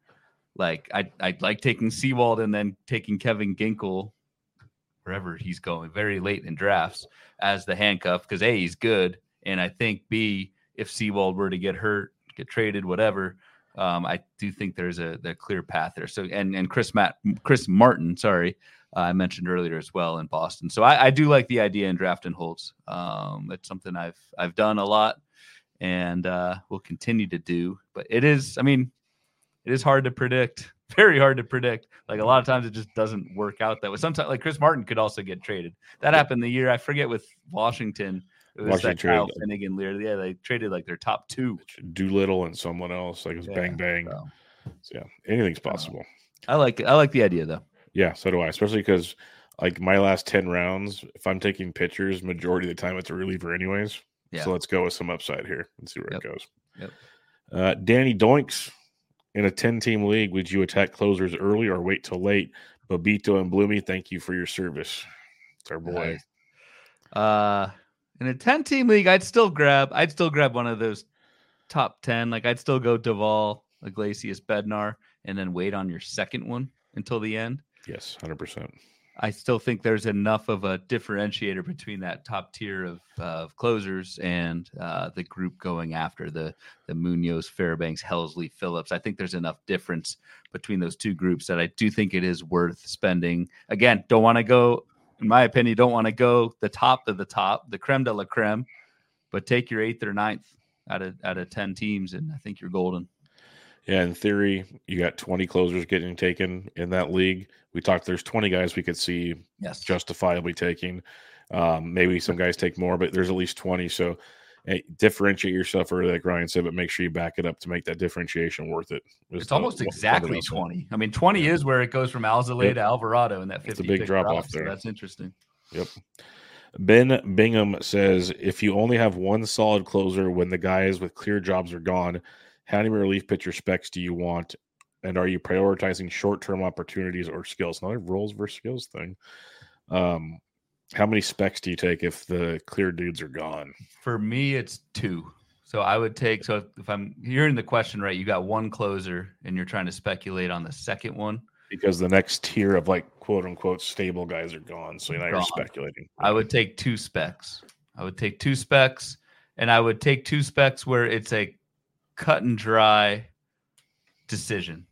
Like, I like taking Sewald and then taking Kevin Ginkle, wherever he's going, very late in drafts, as the handcuff, because A, he's good, and I think B, if Sewald were to get hurt, get traded, whatever, I do think there's a clear path there. So and Chris Martin, I mentioned earlier as well, in Boston. So I do like the idea in draft and holds. It's something I've done a lot, and will continue to do. But it is hard to predict. Very hard to predict. Like, a lot of times it just doesn't work out that way. Sometimes, like, Chris Martin could also get traded. That happened the year, I forget, with Washington. It was that Kyle Finnegan Lear. Yeah, they traded like their top two. Doolittle and someone else. Like, it was bang, bang. So, anything's possible. I like the idea, though. Yeah, so do I. Especially because, like, my last 10 rounds, if I'm taking pitchers, majority of the time it's a reliever anyways. Yeah. So let's go with some upside here and see where it goes. Yep. Danny Doinks. In a 10-team league, would you attack closers early or wait till late? Bobito and Bloomy, thank you for your service. It's our boy. In a 10-team league, I'd still grab one of those top 10. Like, I'd still go Doval, Iglesias, Bednar, and then wait on your second one until the end. Yes, 100%. I still think there's enough of a differentiator between that top tier of closers and the group going after the Munoz, Fairbanks, Helsley, Phillips. I think there's enough difference between those two groups that I do think it is worth spending. Again, in my opinion, don't want to go the top of the top, the creme de la creme, but take your 8th or 9th out of 10 teams, and I think you're golden. Yeah, in theory, you got 20 closers getting taken in that league. We talked, there's 20 guys we could see justifiably taking. Maybe some guys take more, but there's at least 20. So differentiate yourself, or like Ryan said, but make sure you back it up to make that differentiation worth it. It's almost exactly 20. I mean, 20 is where it goes from Alzolay to Alvarado in that 50. It's a big drop off there. So that's interesting. Yep. Ben Bingham says, if you only have one solid closer when the guys with clear jobs are gone, how many relief pitcher specs do you want? And are you prioritizing short-term opportunities or skills? Not a roles versus skills thing. How many specs do you take if the clear dudes are gone? For me, it's 2. So I would take, if I'm hearing the question right, you got one closer and you're trying to speculate on the second one. Because the next tier of like quote-unquote stable guys are gone, so now you're speculating. I would take 2 specs. And I would take 2 specs where it's a cut-and-dry decision.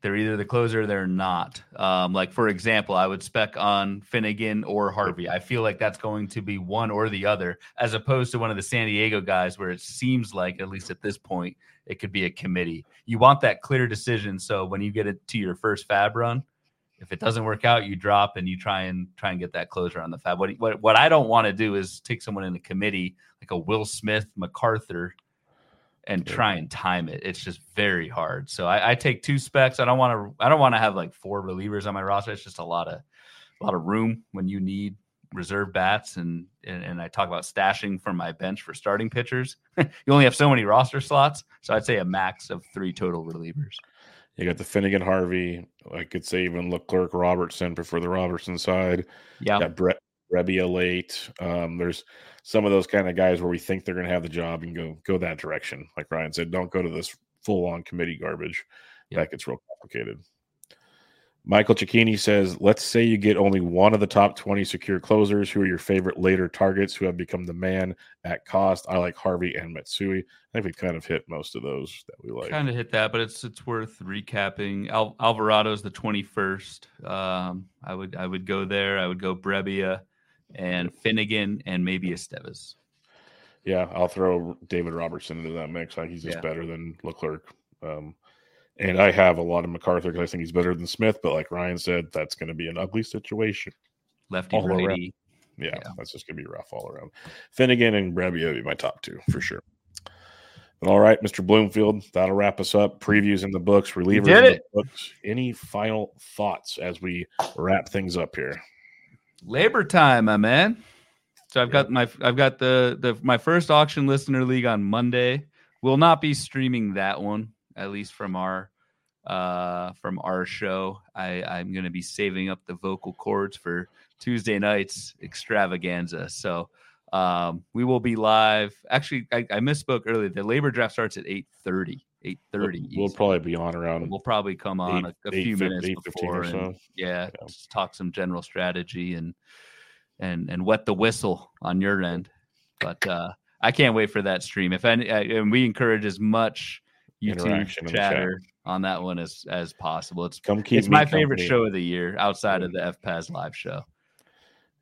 They're either the closer or they're not. Like, for example, I would spec on Finnegan or Harvey. I feel like that's going to be one or the other, as opposed to one of the San Diego guys where it seems like, at least at this point, it could be a committee. You want that clear decision, so when you get it to your first fab run, if it doesn't work out, you drop and you try and get that closer on the fab. What I don't want to do is take someone in the committee, like a Will Smith, MacArthur, and try and time it. It's just very hard. So I take 2 specs. I don't want to have like 4 relievers on my roster. It's just a lot of room when you need reserve bats. And I talk about stashing from my bench for starting pitchers. You only have so many roster slots. So I'd say a max of 3 total relievers. You got the Finnegan, Harvey. I could say even Leclerc, Robertson, prefer the Robertson side. Yeah. Got Brebbia late. There's some of those kind of guys where we think they're going to have the job and go that direction. Like Ryan said, don't go to this full-on committee garbage. Yep. That gets real complicated. Michael Cicchini says, let's say you get only one of the top 20 secure closers. Who are your favorite later targets who have become the man at cost? I like Harvey and Matsui. I think we kind of hit most of those that we like. Kind of hit that, but it's worth recapping. Alvarado's the 21st. I would go there. I would go Brebbia and Finnegan and maybe Estevez. Yeah, I'll throw David Robertson into that mix. He's just better than Leclerc. And I have a lot of MacArthur because I think he's better than Smith. But like Ryan said, that's going to be an ugly situation. Lefty, righty. Yeah, that's just going to be rough all around. Finnegan and Brebbia would be my top 2 for sure. But all right, Mr. Bloomfield, that'll wrap us up. Previews in the books, relievers in the books. Any final thoughts as we wrap things up here? Labor time, my man. So I've got my first auction listener league on Monday. We'll not be streaming that one, at least from our show. I'm going to be saving up the vocal cords for Tuesday night's extravaganza. So we will be live. Actually, I misspoke earlier. The labor draft starts at 8:30. 8:30. We'll probably be on around. We'll probably come on a few minutes before, or so. And, just talk some general strategy and wet the whistle on your end. But I can't wait for that stream. And we encourage as much YouTube chatter on that one as possible. It's my favorite show of the year outside of the FPAS live show.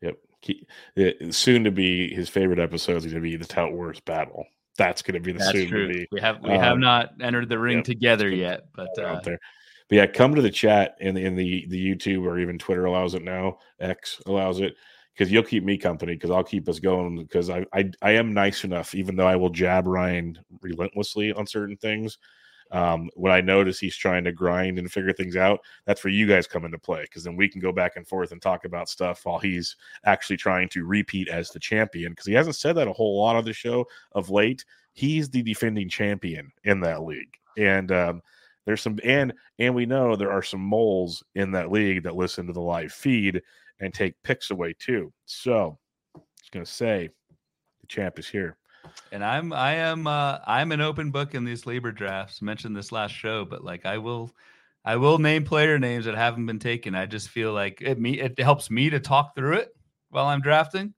Yep. Soon to be his favorite episode is going to be the Tout Wars battle. That's going to be the soon to be. We have not entered the ring together yet, but come to the chat in the YouTube or even Twitter allows it now. X allows it. Because you'll keep me company, because I'll keep us going. Because I am nice enough, even though I will jab Ryan relentlessly on certain things. When I notice he's trying to grind and figure things out, that's where you guys come into play. Because then we can go back and forth and talk about stuff while he's actually trying to repeat as the champion. Because he hasn't said that a whole lot on the show of late. He's the defending champion in that league, and there's some and we know there are some moles in that league that listen to the live feed and take picks away too. So I was going to say the champ is here. And I'm an open book in these labor drafts. Mentioned this last show, but like I will name player names that haven't been taken. I just feel like it helps me to talk through it while I'm drafting,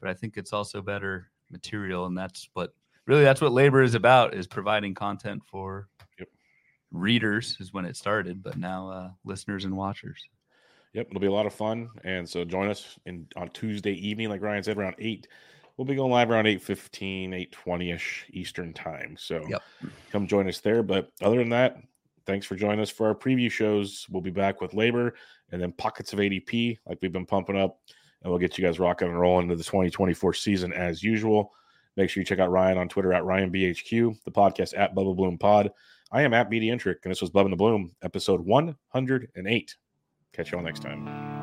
but I think it's also better material. And that's what labor is about, is providing content for readers is when it started, but now listeners and watchers. Yep, it'll be a lot of fun, and so join us on Tuesday evening, like Ryan said, around 8. We'll be going live around 8:15, 8:20-ish Eastern time, so come join us there. But other than that, thanks for joining us for our preview shows. We'll be back with labor and then pockets of ADP like we've been pumping up, and we'll get you guys rocking and rolling into the 2024 season as usual. Make sure you check out Ryan on Twitter at RyanBHQ, the podcast at Bubba Bloom Pod. I am at BDentric, and this was Bubba and the Bloom, episode 108. Catch you all next time.